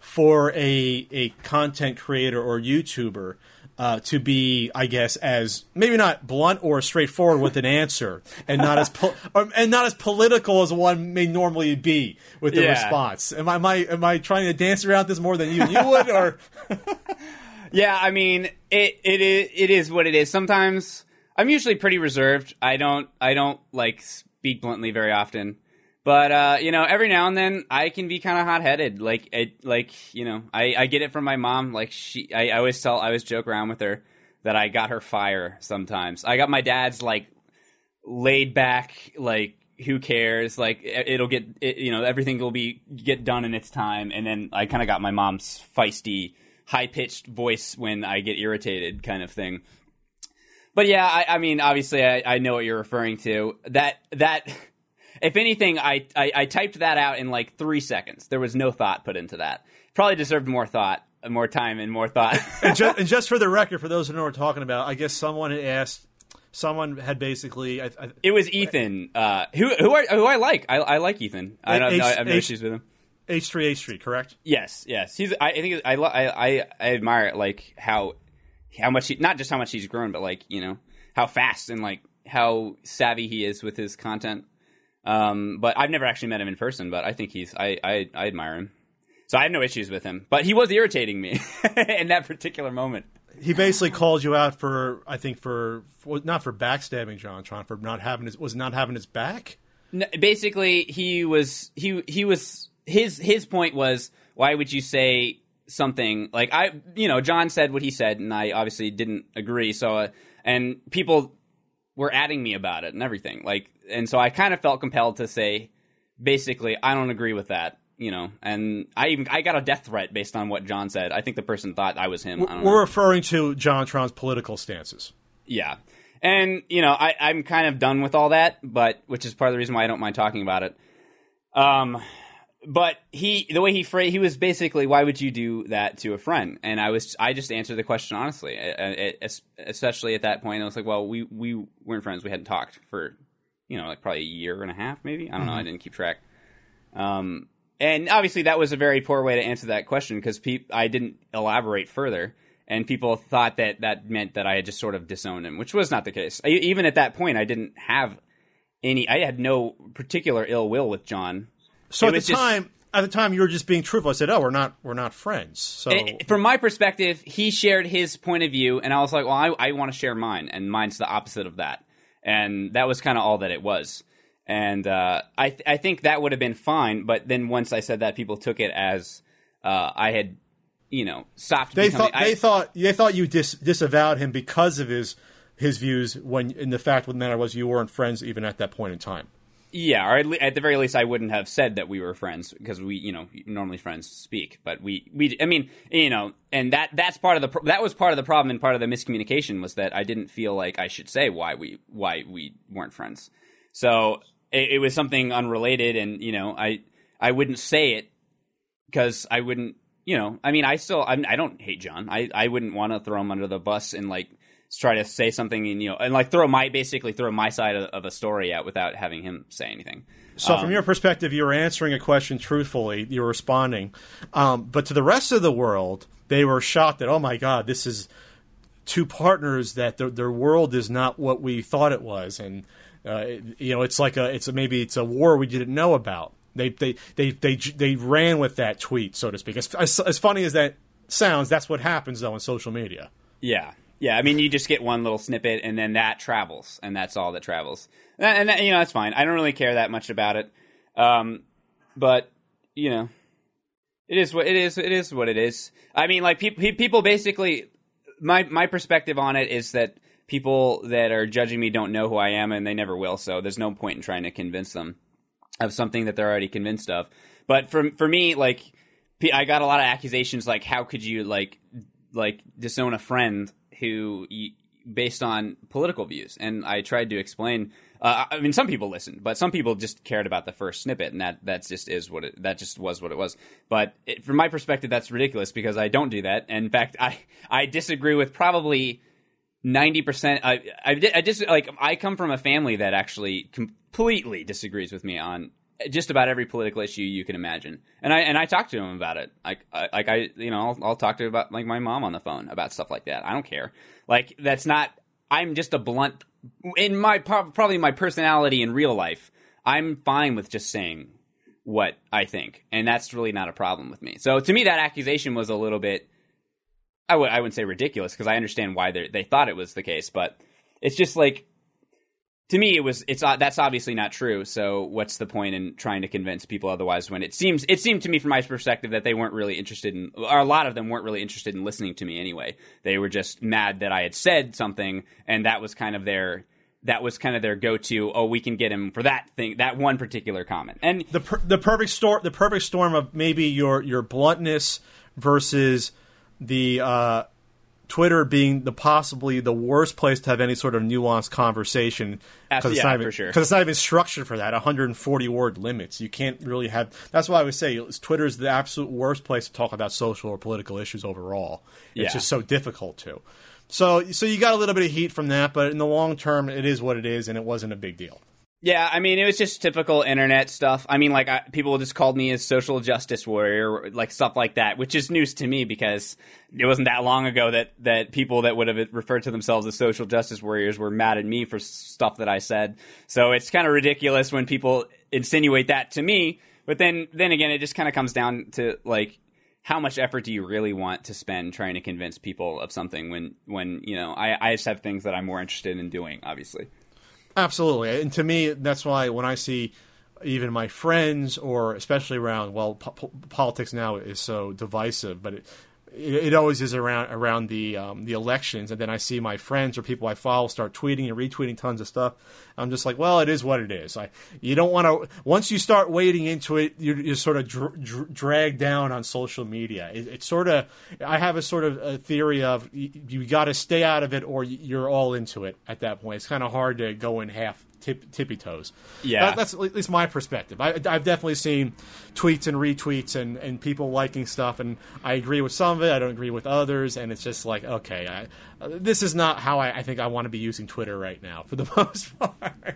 for a a content creator or YouTuber. Uh, to be, I guess, as maybe not blunt or straightforward with an answer, and not as po- or, and not as political as one may normally be with the yeah. response. Am I, am I am I trying to dance around this more than you you would? Or yeah, I mean, it it is it is what it is. Sometimes I'm usually pretty reserved. I don't I don't like speak bluntly very often, but uh, you know, every now and then I can be kind of hot headed. Like it, like you know, I, I get it from my mom. Like she, I, I always tell, I always joke around with her that I got her fire. Sometimes I got my dad's like laid back, like who cares? Like it'll get, it, you know, everything will be get done in its time. And then I kind of got my mom's feisty, high pitched voice when I get irritated, kind of thing. But yeah, I, I mean, obviously, I, I know what you're referring to. That that. If anything, I, I, I typed that out in like three seconds. There was no thought put into that. Probably deserved more thought, more time, and more thought. and, just, and just for the record, for those who know what we're talking about, I guess someone had asked. Someone had basically. I, I, it was Ethan, uh, who who I, who I like. I, I like Ethan. I don't H, no, I have no H, issues with him. H three H three, correct? Yes, yes. He's. I, I think I, I I I admire it, like how how much he, not just how much he's grown, but like you know how fast and like how savvy he is with his content. Um, but I've never actually met him in person, but I think he's, I, I, I admire him. So I had no issues with him, but he was irritating me in that particular moment. He basically called you out for, I think for, for not for backstabbing JonTron, for not having his, was not having his back? No, basically he was, he, he was, his, his point was, why would you say something like I, you know, John said what he said and I obviously didn't agree. So, uh, and people were adding me about it and everything like, and so I kind of felt compelled to say, basically, I don't agree with that, you know, and I even, I got a death threat based on what John said. I think the person thought I was him. We're I don't know. referring to JonTron's political stances. Yeah. And, you know, I, I'm kind of done with all that, but which is part of the reason why I don't mind talking about it. Um, but he, the way he phrased, he was basically, why would you do that to a friend? And I was, I just answered the question honestly, I, I, especially at that point. I was like, well, we, we weren't friends. We hadn't talked for, you know, like probably a year and a half, maybe. I don't mm-hmm. know. I didn't keep track. Um, and obviously that was a very poor way to answer that question because pe- I didn't elaborate further. And people thought that that meant that I had just sort of disowned him, which was not the case. I, even at that point, I didn't have any. I had no particular ill will with John. So at the just, time, at the time, you were just being truthful. I said, "Oh, we're not, we're not friends." So it, from my perspective, he shared his point of view, and I was like, "Well, I, I want to share mine," and mine's the opposite of that. And that was kind of all that it was. And uh, I, th- I think that would have been fine. But then once I said that, people took it as uh, I had. You know, stopped. They thought I, they thought they thought you dis, disavowed him because of his his views. When in the fact of the matter was you weren't friends even at that point in time. Yeah, or at, le- at the very least, I wouldn't have said that we were friends because we, you know, normally friends speak, but we, we, I mean, you know, and that that's part of the pro- that was part of the problem and part of the miscommunication was that I didn't feel like I should say why we why we weren't friends. So it, it was something unrelated, and you know, I I wouldn't say it because I wouldn't. You know, I mean, I still, I, I don't hate John. I, I wouldn't want to throw him under the bus and like try to say something and, you know, and like throw my, basically throw my side of, of a story out without having him say anything. So um, from your perspective, you were answering a question truthfully, you were responding. Um, but to the rest of the world, they were shocked that, oh my God, this is two partners that their, their world is not what we thought it was. And, uh, it, you know, it's like a, it's a, maybe it's a war we didn't know about. They they, they they they ran with that tweet, so to speak. As, as, as funny as that sounds, that's what happens, though, on social media. Yeah. Yeah. I mean, you just get one little snippet, and then that travels, and that's all that travels. And, that, and that, you know, that's fine. I don't really care that much about it. Um, but, you know, it is what it is. It is what it is. I mean, like, pe- people basically – my my perspective on it is that people that are judging me don't know who I am, and they never will, so there's no point in trying to convince them of something that they're already convinced of. But for for me, like, I got a lot of accusations, like, how could you, like, like disown a friend who, based on political views? And I tried to explain, uh, I mean, some people listened, but some people just cared about the first snippet, and that, that just is what it, that just was what it was. But it, from my perspective, that's ridiculous, because I don't do that. And in fact, I, I disagree with probably ninety percent. I, I, I just, like, I come from a family that actually com- completely disagrees with me on just about every political issue you can imagine, and I and I talk to him about it. Like, like I, you know, I'll, I'll talk to about like my mom on the phone about stuff like that. I don't care. Like, that's not. I'm just a blunt. In my probably my personality in real life, I'm fine with just saying what I think, and that's really not a problem with me. So to me, that accusation was a little bit. I would I wouldn't say ridiculous, because I understand why they they thought it was the case, but it's just like. To me, it was it's that's obviously not true. So what's the point in trying to convince people otherwise? When it seems it seemed to me from my perspective that they weren't really interested in, or a lot of them weren't really interested in listening to me anyway. They were just mad that I had said something, and that was kind of their that was kind of their go-to. Oh, we can get him for that thing, that one particular comment. And the per- the perfect storm, the perfect storm of maybe your your bluntness versus the. Uh... Twitter being the possibly the worst place to have any sort of nuanced conversation, because yeah, it's, sure. it's not even structured for that. one hundred forty word limits. You can't really have. That's why I would say Twitter is the absolute worst place to talk about social or political issues overall. It's yeah. just so difficult to. So so you got a little bit of heat from that, but in the long term, it is what it is, and it wasn't a big deal. Yeah, I mean, it was just typical internet stuff. I mean, like, I, people just called me a social justice warrior, like, stuff like that, which is news to me because it wasn't that long ago that, that people that would have referred to themselves as social justice warriors were mad at me for stuff that I said. So it's kind of ridiculous when people insinuate that to me. But then, then again, it just kind of comes down to, like, how much effort do you really want to spend trying to convince people of something when, when you know, I, I just have things that I'm more interested in doing, obviously. Absolutely. And to me, that's why when I see even my friends, or especially around, well, po- politics now is so divisive, but it it always is around around the um, the elections. And then I see my friends or people I follow start tweeting and retweeting tons of stuff. I'm just like, well, it is what it is. I, you don't want to – once you start wading into it, you're, you're sort of dr- dr- dragged down on social media. It, it's sort of – I have a sort of a theory of you, you got to stay out of it or you're all into it at that point. It's kind of hard to go in half tip, tippy toes. Yeah. That, that's at least my perspective. I, I've definitely seen tweets and retweets and, and people liking stuff, and I agree with some of it. I don't agree with others, and it's just like, okay, I, this is not how I, I think I want to be using Twitter right now for the most part.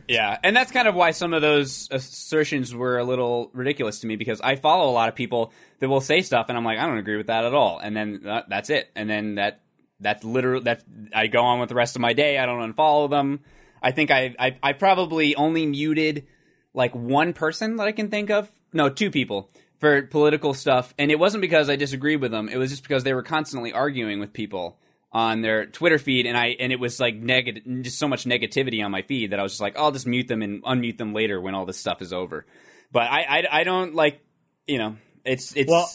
Yeah, and that's kind of why some of those assertions were a little ridiculous to me, because I follow a lot of people that will say stuff, and I'm like, I don't agree with that at all, and then uh, that's it, and then that that's literally that I go on with the rest of my day. I don't unfollow them. I think I I, I probably only muted like one person that I can think of, no, two people for political stuff, and it wasn't because I disagreed with them. It was just because they were constantly arguing with people on their Twitter feed, and I and it was like negative, just so much negativity on my feed that I was just like, I'll just mute them and unmute them later when all this stuff is over. But I, I, I don't like, you know, it's it's. Well,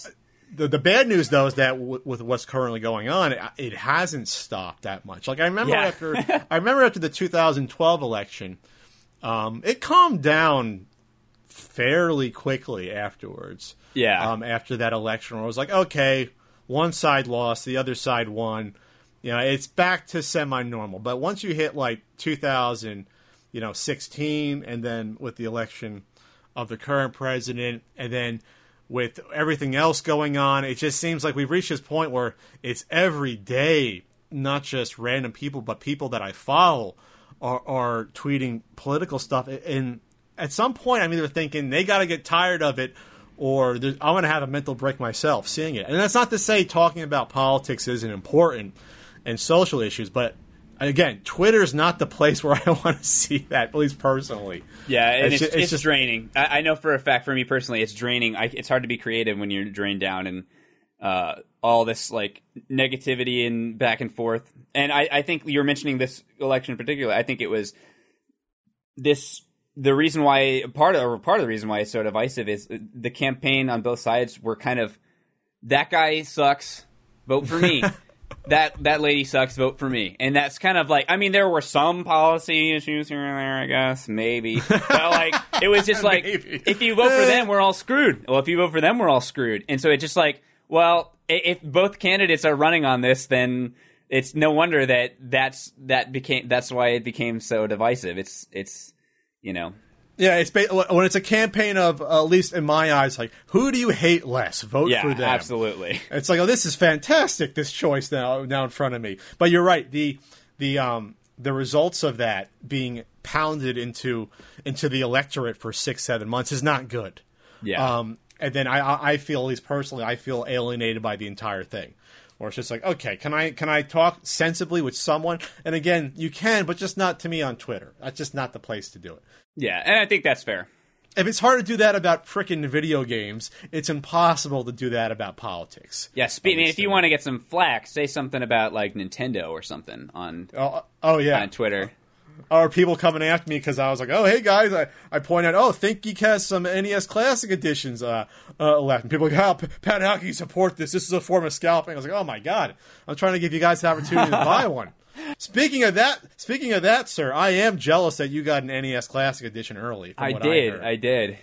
the the bad news though is that w- with what's currently going on, it, it hasn't stopped that much. Like I remember yeah. after I remember after the two thousand twelve election, um, it calmed down fairly quickly afterwards. Yeah. Um, after that election, where I was like, okay, one side lost, the other side won. You know, it's back to semi-normal. But once you hit, like, two thousand sixteen, and then with the election of the current president, and then with everything else going on, it just seems like we've reached this point where it's every day, not just random people, but people that I follow are, are tweeting political stuff. And at some point, I'm either thinking they got to get tired of it, or I'm going to have a mental break myself seeing it. And that's not to say talking about politics isn't important and social issues, but again, Twitter's not the place where I want to see that, at least personally. Yeah, and it's, it's, it's, it's just draining. I, I know for a fact, for me personally, it's draining. I, it's hard to be creative when you're drained down and uh, all this like negativity and back and forth. And I, I think you were mentioning this election in particular. I think it was this. The reason why part of or part of the reason why it's so divisive is the campaign on both sides were kind of that guy sucks, vote for me. That that lady sucks, vote for me. And that's kind of like, I mean, there were some policy issues here and there, I guess, maybe. But like, it was just like, maybe. If you vote for them, we're all screwed. Well, if you vote for them, we're all screwed. And so it's just like, well, if both candidates are running on this, then it's no wonder that that's that became that's why it became so divisive. It's it's. You know, yeah, it's when it's a campaign of uh, at least in my eyes, like who do you hate less? Vote yeah, for them. Absolutely. It's like, oh, this is fantastic. This choice now now in front of me. But you're right. The the um the results of that being pounded into into the electorate for six seven months is not good. Yeah. Um, and then I I feel, at least personally, I feel alienated by the entire thing. Or it's just like, okay, can I can I talk sensibly with someone? And again, you can, but just not to me on Twitter. That's just not the place to do it. Yeah, and I think that's fair. If it's hard to do that about frickin' video games, it's impossible to do that about politics. Yeah, spe- I mean, if you want to get some flack, say something about, like, Nintendo or something on, oh, oh, yeah. on Twitter. Or people coming after me because I was like, oh, hey, guys, I, I point out, oh, Think Geek has some N E S Classic Editions uh, uh, left. And people are like, oh, Pat, how can you support this? This is a form of scalping. I was like, oh, my God, I'm trying to give you guys the opportunity to buy one. Speaking of that, speaking of that, sir, I am jealous that you got an N E S Classic Edition early. From I what did. I, heard. I did.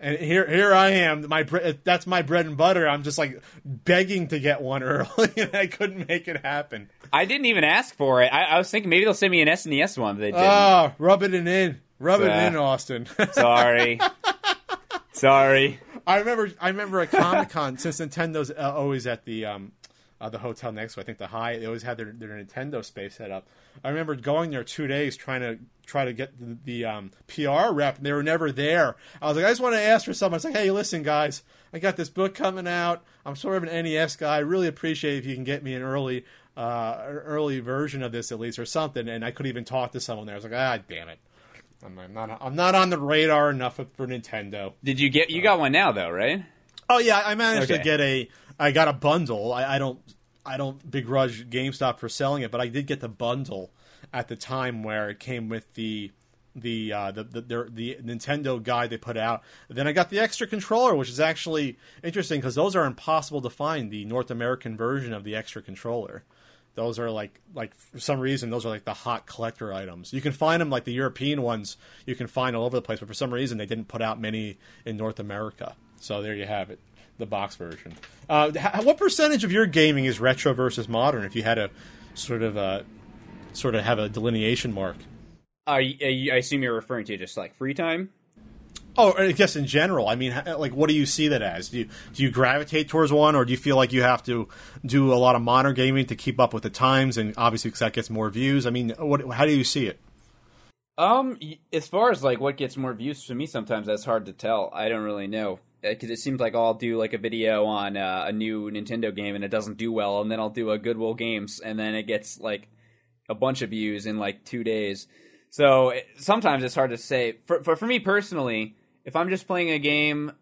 And here, here I am. My bre- that's my bread and butter. I'm just like begging to get one early, and I couldn't make it happen. I didn't even ask for it. I, I was thinking maybe they'll send me an S N E S one. But they didn't. Oh, rubbing it in, rubbing uh, it in, Austin. Sorry, sorry. I remember, I remember at Comic Con, since Nintendo's uh, always at the um, uh, the hotel next to, I think, the Hyatt. They always had their, their Nintendo space set up. I remember going there two days trying to try to get the, the um, P R rep, and they were never there. I was like, I just want to ask for something. I was like, hey, listen, guys, I got this book coming out. I'm sort of an N E S guy. I really appreciate if you can get me an early uh, early version of this, at least, or something. And I couldn't even talk to someone there. I was like, ah, damn it. I'm, I'm not I'm not on the radar enough for Nintendo. Did you get you got one now though, right? Oh yeah, I managed okay. to get a I got a bundle. I, I don't I don't begrudge GameStop for selling it, but I did get the bundle at the time where it came with the the uh, the, the, the the Nintendo guide they put out. Then I got the extra controller, which is actually interesting because those are impossible to find. The North American version of the extra controller. Those are like, like for some reason, those are like the hot collector items. You can find them, like the European ones, you can find all over the place. But for some reason, they didn't put out many in North America. So there you have it, the box version. Uh, what percentage of your gaming is retro versus modern? If you had a sort of a sort of have a delineation mark, I, I assume you're referring to just like free time. Oh, I guess in general. I mean, like, what do you see that as? Do you, do you gravitate towards one, or do you feel like you have to do a lot of modern gaming to keep up with the times, and obviously because that gets more views? I mean, what, how do you see it? Um, as far as, like, what gets more views to me sometimes, that's hard to tell. I don't really know. Because it seems like I'll do, like, a video on uh, a new Nintendo game, and it doesn't do well, and then I'll do a Goodwill Games, and then it gets, like, a bunch of views in, like, two days. So it, sometimes it's hard to say. For, for, for me personally... If I'm just playing a game,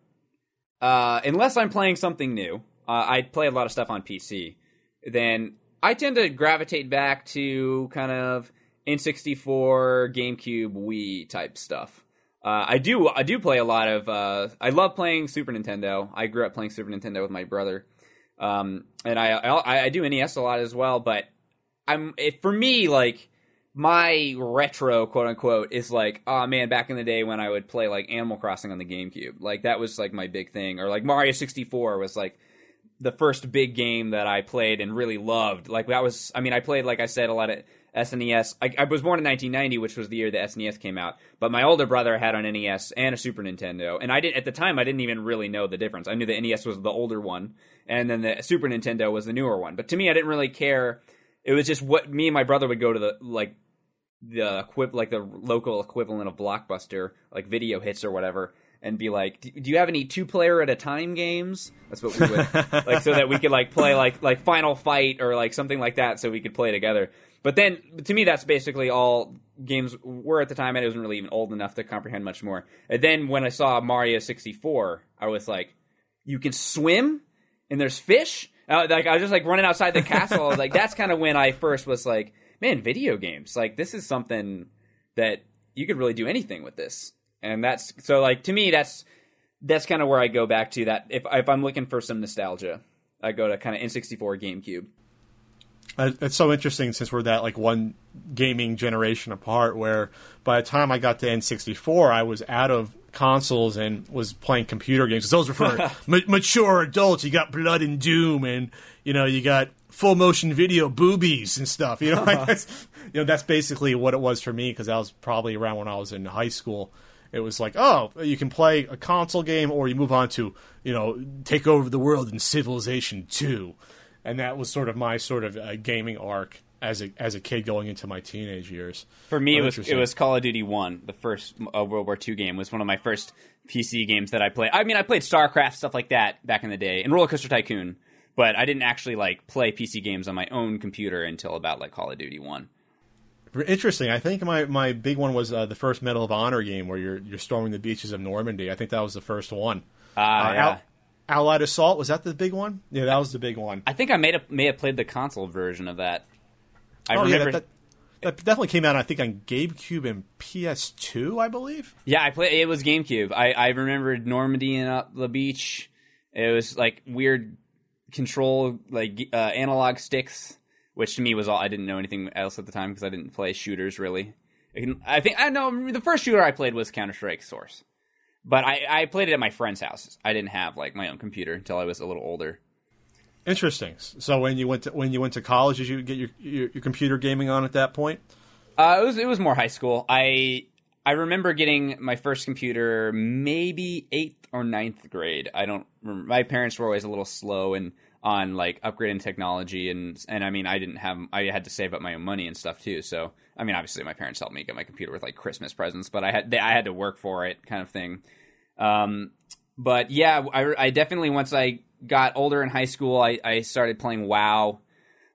uh, unless I'm playing something new, uh, I play a lot of stuff on P C, then I tend to gravitate back to kind of N sixty-four, GameCube, Wii type stuff. Uh, I do I do play a lot of... Uh, I love playing Super Nintendo. I grew up playing Super Nintendo with my brother. Um, and I, I I do N E S a lot as well, but I'm it, for me, like... My retro, quote-unquote, is like, oh, man, back in the day when I would play, like, Animal Crossing on the GameCube. Like, that was, like, my big thing. Or, like, Mario sixty-four was, like, the first big game that I played and really loved. Like, that was... I mean, I played, like I said, a lot of S N E S. I, I was born in nineteen ninety, which was the year the S N E S came out. But my older brother had an N E S and a Super Nintendo. And I did at the time, I didn't even really know the difference. I knew the N E S was the older one, and then the Super Nintendo was the newer one. But to me, I didn't really care... It was just what me and my brother would go to the, like, the equi- like the local equivalent of Blockbuster, like Video Hits or whatever, and be like, do you have any two-player-at-a-time games? That's what we would, like, so that we could, like, play, like, like Final Fight or, like, something like that so we could play together. But then, to me, that's basically all games were at the time, and I wasn't really even old enough to comprehend much more. And then when I saw Mario sixty-four, I was like, you can swim, and there's fish? Uh, like I was just like running outside the castle. I was like, that's kind of when I first was like, man, video games. Like this is something that you could really do anything with this. And that's so like to me, that's that's kind of where I go back to that. If if I'm looking for some nostalgia, I go to kind of N sixty-four, GameCube. Uh, it's so interesting since we're that like one gaming generation apart. Where by the time I got to N sixty-four, I was out of consoles and was playing computer games. Those were for ma- mature adults. You got Blood and Doom, and you know you got full motion video boobies and stuff. You know, like that's, you know that's basically what it was for me because that was probably around when I was in high school. It was like, oh, you can play a console game, or you move on to you know take over the world in Civilization two, and that was sort of my sort of uh, gaming arc as a as a kid going into my teenage years. For me, it was it was Call of Duty one, the first uh, World War two game, was one of my first P C games that I played. I mean, I played StarCraft, stuff like that back in the day, and Roller Coaster Tycoon, but I didn't actually like play P C games on my own computer until about like Call of Duty one. Interesting. I think my, my big one was uh, the first Medal of Honor game where you're you're storming the beaches of Normandy. I think that was the first one. Ah, uh, uh, yeah. Out- Allied Assault, was that the big one? Yeah, that was the big one. I think I may have, may have played the console version of that. I oh, remember yeah, that, that, that definitely came out, I think, on GameCube and P S two, I believe. Yeah, I played. It was GameCube. I, I remembered Normandy and up the beach. It was like weird control, like uh, analog sticks, which to me was all. I didn't know anything else at the time because I didn't play shooters really. I think I know the first shooter I played was Counter-Strike Source. But I, I played it at my friend's house. I didn't have like my own computer until I was a little older. Interesting. So when you went to, when you went to college, did you get your, your, your computer gaming on at that point? Uh, it was it was more high school. I I remember getting my first computer maybe eighth or ninth grade. I don't remember. My parents were always a little slow and on like upgrading technology, and and I mean I didn't have I had to save up my own money and stuff too. So I mean obviously my parents helped me get my computer with like Christmas presents, but I had they, I had to work for it kind of thing. Um, but yeah, I, I definitely once I got older in high school, I, I started playing WoW,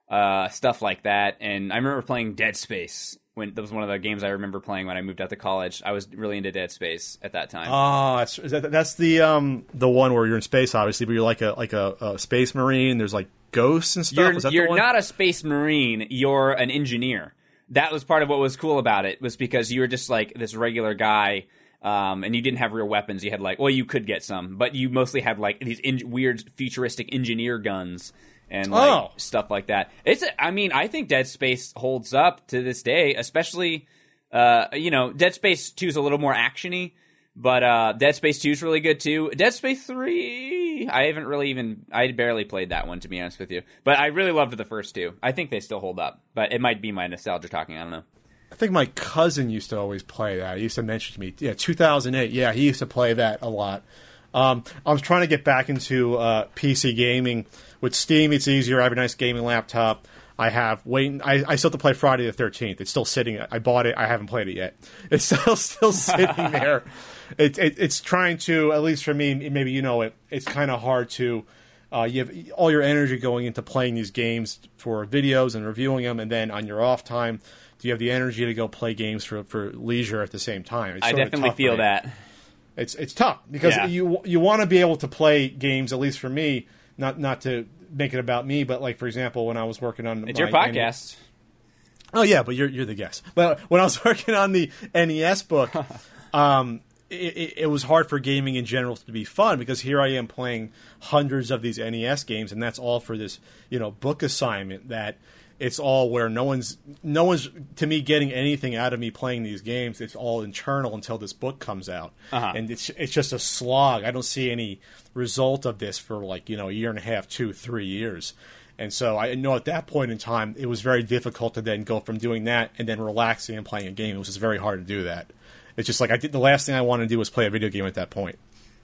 uh, stuff like that, and I remember playing Dead Space. When that was one of the games I remember playing when I moved out to college. I was really into Dead Space at that time. Oh, that's that's the um the one where you're in space, obviously, but you're like a like a, a space marine. There's like ghosts and stuff. You're, was that you're the one? Not a space marine. You're an engineer. That was part of what was cool about it, was because you were just like this regular guy, um, and you didn't have real weapons. You had like, well, you could get some, but you mostly had like these in- weird futuristic engineer guns. And like oh. stuff like that. It's, I mean, I think Dead Space holds up to this day, especially, uh, you know, Dead Space two is a little more actiony, but uh, Dead Space two is really good too. Dead Space three, I haven't really even, I barely played that one, to be honest with you. But I really loved the first two. I think they still hold up, but it might be my nostalgia talking. I don't know. I think my cousin used to always play that. He used to mention to me, yeah, two thousand eight. Yeah, he used to play that a lot. Um, I was trying to get back into uh, P C gaming. With Steam, it's easier. I have a nice gaming laptop. I have waiting. I, I still have to play Friday the thirteenth. It's still sitting. I bought it. I haven't played it yet. It's still still sitting there. It, it, it's trying to, at least for me, maybe you know it, it's kind of hard to, uh, you have all your energy going into playing these games for videos and reviewing them, and then on your off time, do you have the energy to go play games for, for leisure at the same time? It's I definitely feel game. that. It's it's tough because yeah. you you want to be able to play games, at least for me. Not not to make it about me, but like for example, when I was working on it's my your podcast. N- oh yeah, but you're you're the guest. But when I was working on the N E S book, um, it, it was hard for gaming in general to be fun because here I am playing hundreds of these N E S games, and that's all for this you know book assignment. That it's all where no one's no one's to me getting anything out of me playing these games. It's all internal until this book comes out, uh-huh. and it's it's just a slog. I don't see any result of this for like you know a year and a half, two, three years, and so I know at that point in time it was very difficult to then go from doing that and then relaxing and playing a game. It was just very hard to do that. It's just like I did the last thing I wanted to do was play a video game at that point.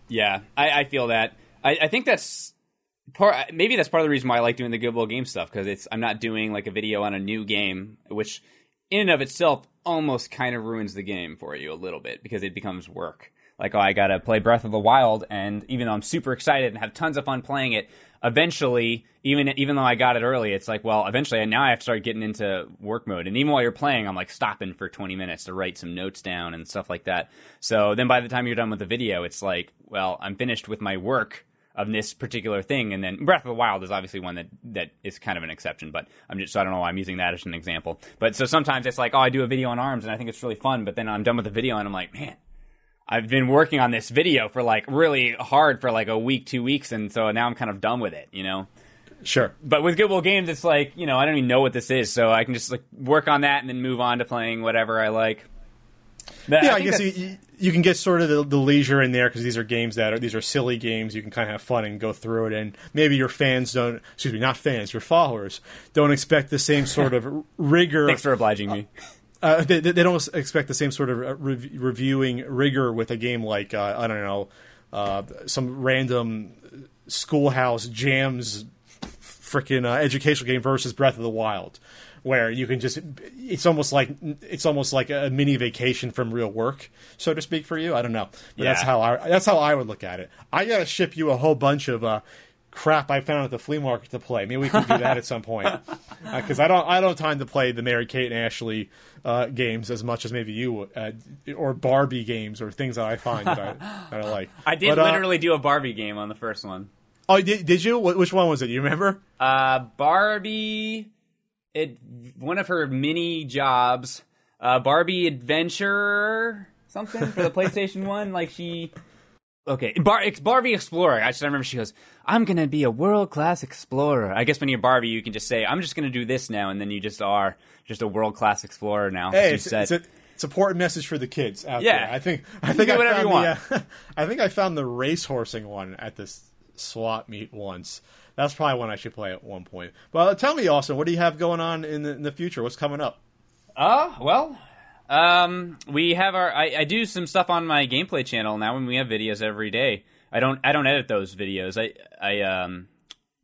Yeah, I, I feel that. I, I think that's part. Maybe that's part of the reason why I like doing the Good Will Game stuff, because it's I'm not doing like a video on a new game, which in and of itself almost kind of ruins the game for you a little bit because it becomes work. Like, oh, I got to play Breath of the Wild, and even though I'm super excited and have tons of fun playing it, eventually, even even though I got it early, it's like, well, eventually, now I have to start getting into work mode. And even while you're playing, I'm, like, stopping for twenty minutes to write some notes down and stuff like that. So then by the time you're done with the video, it's like, well, I'm finished with my work of this particular thing. And then Breath of the Wild is obviously one that, that is kind of an exception, but I'm just, so I don't know why I'm using that as an example. But so sometimes it's like, oh, I do a video on ARMS, and I think it's really fun, but then I'm done with the video, and I'm like, man, I've been working on this video for like really hard for like a week, two weeks, and so now I'm kind of done with it, you know? Sure. But with Good Will Games, it's like, you know, I don't even know what this is, so I can just like work on that and then move on to playing whatever I like. But yeah, I, I guess you, you can get sort of the, the leisure in there because these are games that are, these are silly games. You can kind of have fun and go through it, and maybe your fans don't, excuse me, not fans, your followers don't expect the same sort of rigor. Thanks for obliging uh, me. Uh, they, they don't expect the same sort of re- reviewing rigor with a game like, uh, I don't know, uh, some random schoolhouse jams freaking uh, educational game versus Breath of the Wild, where you can just – it's almost like it's almost like a mini vacation from real work, so to speak, for you. I don't know. But yeah. that's, how I, that's how I would look at it. I got to ship you a whole bunch of uh, – crap I found at the flea market to play. Maybe we can do that at some point, because uh, I don't I don't time to play the Mary Kate and Ashley uh, games as much as maybe you uh, or Barbie games or things that I find that I, that I like. I did but, literally uh, do a Barbie game on the first one. Oh, did did you? Which one was it? You remember? Uh, Barbie, it one of her mini jobs. Uh, Barbie Adventure something for the PlayStation one. Like she. Okay, Bar- Barbie Explorer. I just remember she goes, I'm going to be a world-class explorer. I guess when you're Barbie, you can just say, I'm just going to do this now, and then you just are just a world-class explorer now. Hey, it's, it's a support message for the kids out yeah. there. I think, I think, I, found the, uh, I think I found the racehorsing one at this swap meet once. That's probably one I should play at one point. Well, tell me, Austin, what do you have going on in the, in the future? What's coming up? Uh, well... Um, we have our. I, I do some stuff on my gameplay channel now, and we have videos every day. I don't. I don't edit those videos. I. I. Um.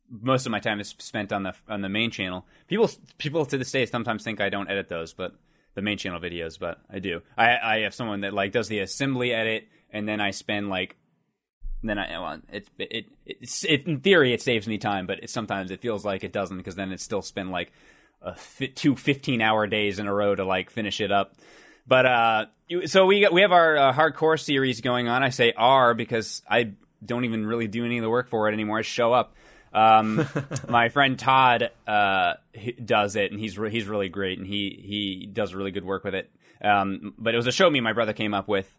Most of my time is spent on the on the main channel. People. People to this day sometimes think I don't edit those, but the main channel videos. But I do. I. I have someone that like does the assembly edit, and then I spend like. Then I well, it, it it it in theory it saves me time, but it, sometimes it feels like it doesn't because then it still spend like a fi- two fifteen-hour days in a row to like finish it up. But uh, so we we have our uh, hardcore series going on. I say R because I don't even really do any of the work for it anymore. I show up. Um, my friend Todd uh does it, and he's re- he's really great, and he he does really good work with it. Um, but it was a show me my brother came up with.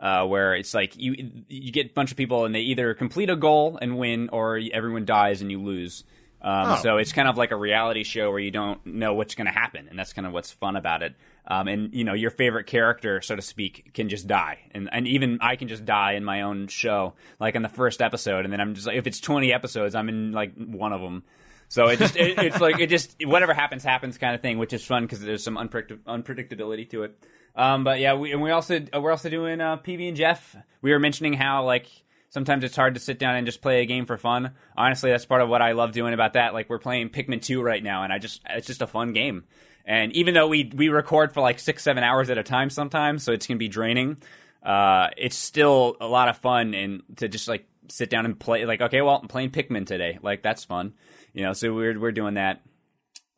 Uh, where it's like you you get a bunch of people and they either complete a goal and win or everyone dies and you lose. Um, oh. So it's kind of like a reality show where you don't know what's going to happen. And that's kind of what's fun about it. Um, and, you know, your favorite character, so to speak, can just die. And and even I can just die in my own show, like in the first episode. And then I'm just like, if it's twenty episodes, I'm in like one of them. So it just it, it's like it just whatever happens, happens kind of thing, which is fun because there's some unpredict- unpredictability to it. Um, but yeah, we and we also we're also doing uh, P B and Jeff. We were mentioning how like sometimes it's hard to sit down and just play a game for fun. Honestly, that's part of what I love doing about that. Like we're playing Pikmin two right now, and I just it's just a fun game. And even though we we record for like six seven hours at a time sometimes, so it's gonna be draining. Uh, it's still a lot of fun and to just like sit down and play. Like okay, well I'm playing Pikmin today. Like that's fun, you know. So we're we're doing that,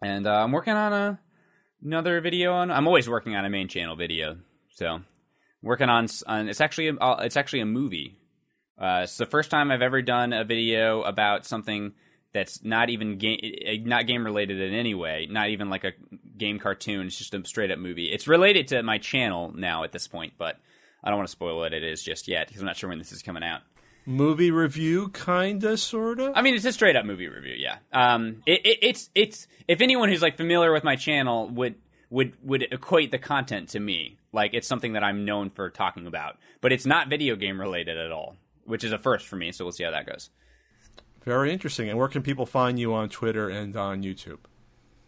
and uh, I'm working on a. Another video on. I'm always working on a main channel video, so working on. on it's actually a, it's actually a movie. Uh, it's the first time I've ever done a video about something that's not even game, not game related in any way. Not even like a game cartoon. It's just a straight up movie. It's related to my channel now at this point, but I don't want to spoil what it is just yet because I'm not sure when this is coming out. Movie review, kinda, sorta. I mean, it's a straight up movie review. Yeah. Um. It, it it's it's if anyone who's like familiar with my channel would would would equate the content to me, like it's something that I'm known for talking about, but it's not video game related at all, which is a first for me. So we'll see how that goes. Very interesting. And where can people find you on Twitter and on YouTube?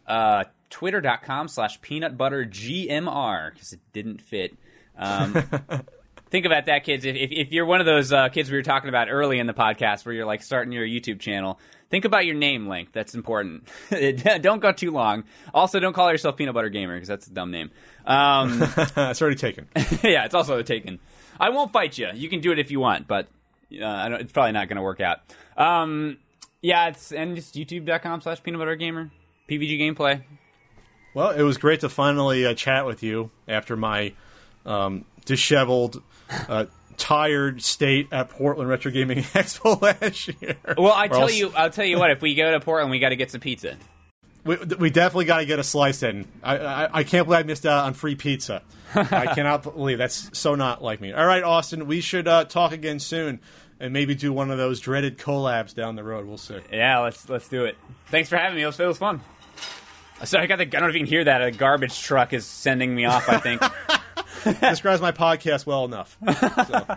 Uh, twitter.com slash peanut butter gmr because it didn't fit. Um. Think about that, kids. If, if if you're one of those uh, kids we were talking about early in the podcast where you're like starting your YouTube channel, think about your name length. That's important. Don't go too long. Also, don't call yourself Peanut Butter Gamer because that's a dumb name. Um, it's already taken. Yeah, it's also taken. I won't fight you. You can do it if you want, but uh, I don't, it's probably not going to work out. Um, yeah, it's and just youtube.com slash Peanut Butter Gamer. P B G Gameplay. Well, it was great to finally uh, chat with you after my... Um, disheveled, uh, tired state at Portland Retro Gaming Expo last year. Well, I tell else... you, I'll tell you what. If we go to Portland, we got to get some pizza. We, we definitely got to get a slice in. I, I I can't believe I missed out on free pizza. I cannot believe that's so not like me. All right, Austin, we should uh, talk again soon and maybe do one of those dreaded collabs down the road. We'll see. Yeah, let's let's do it. Thanks for having me. It was, it was fun. So I got the. I don't know if you can hear that. A garbage truck is sending me off, I think. Describes my podcast well enough. So.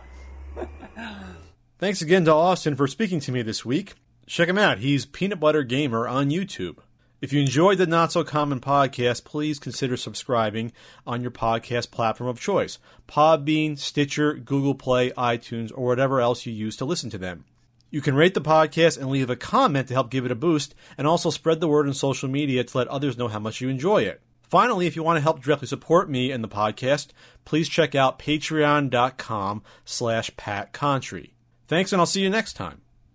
Thanks again to Austin for speaking to me this week. Check him out. He's Peanut Butter Gamer on YouTube. If you enjoyed the Not So Common podcast, please consider subscribing on your podcast platform of choice. Podbean, Stitcher, Google Play, iTunes, or whatever else you use to listen to them. You can rate the podcast and leave a comment to help give it a boost, and also spread the word on social media to let others know how much you enjoy it. Finally, if you want to help directly support me and the podcast, please check out patreon.com slash patcontry. Thanks, and I'll see you next time.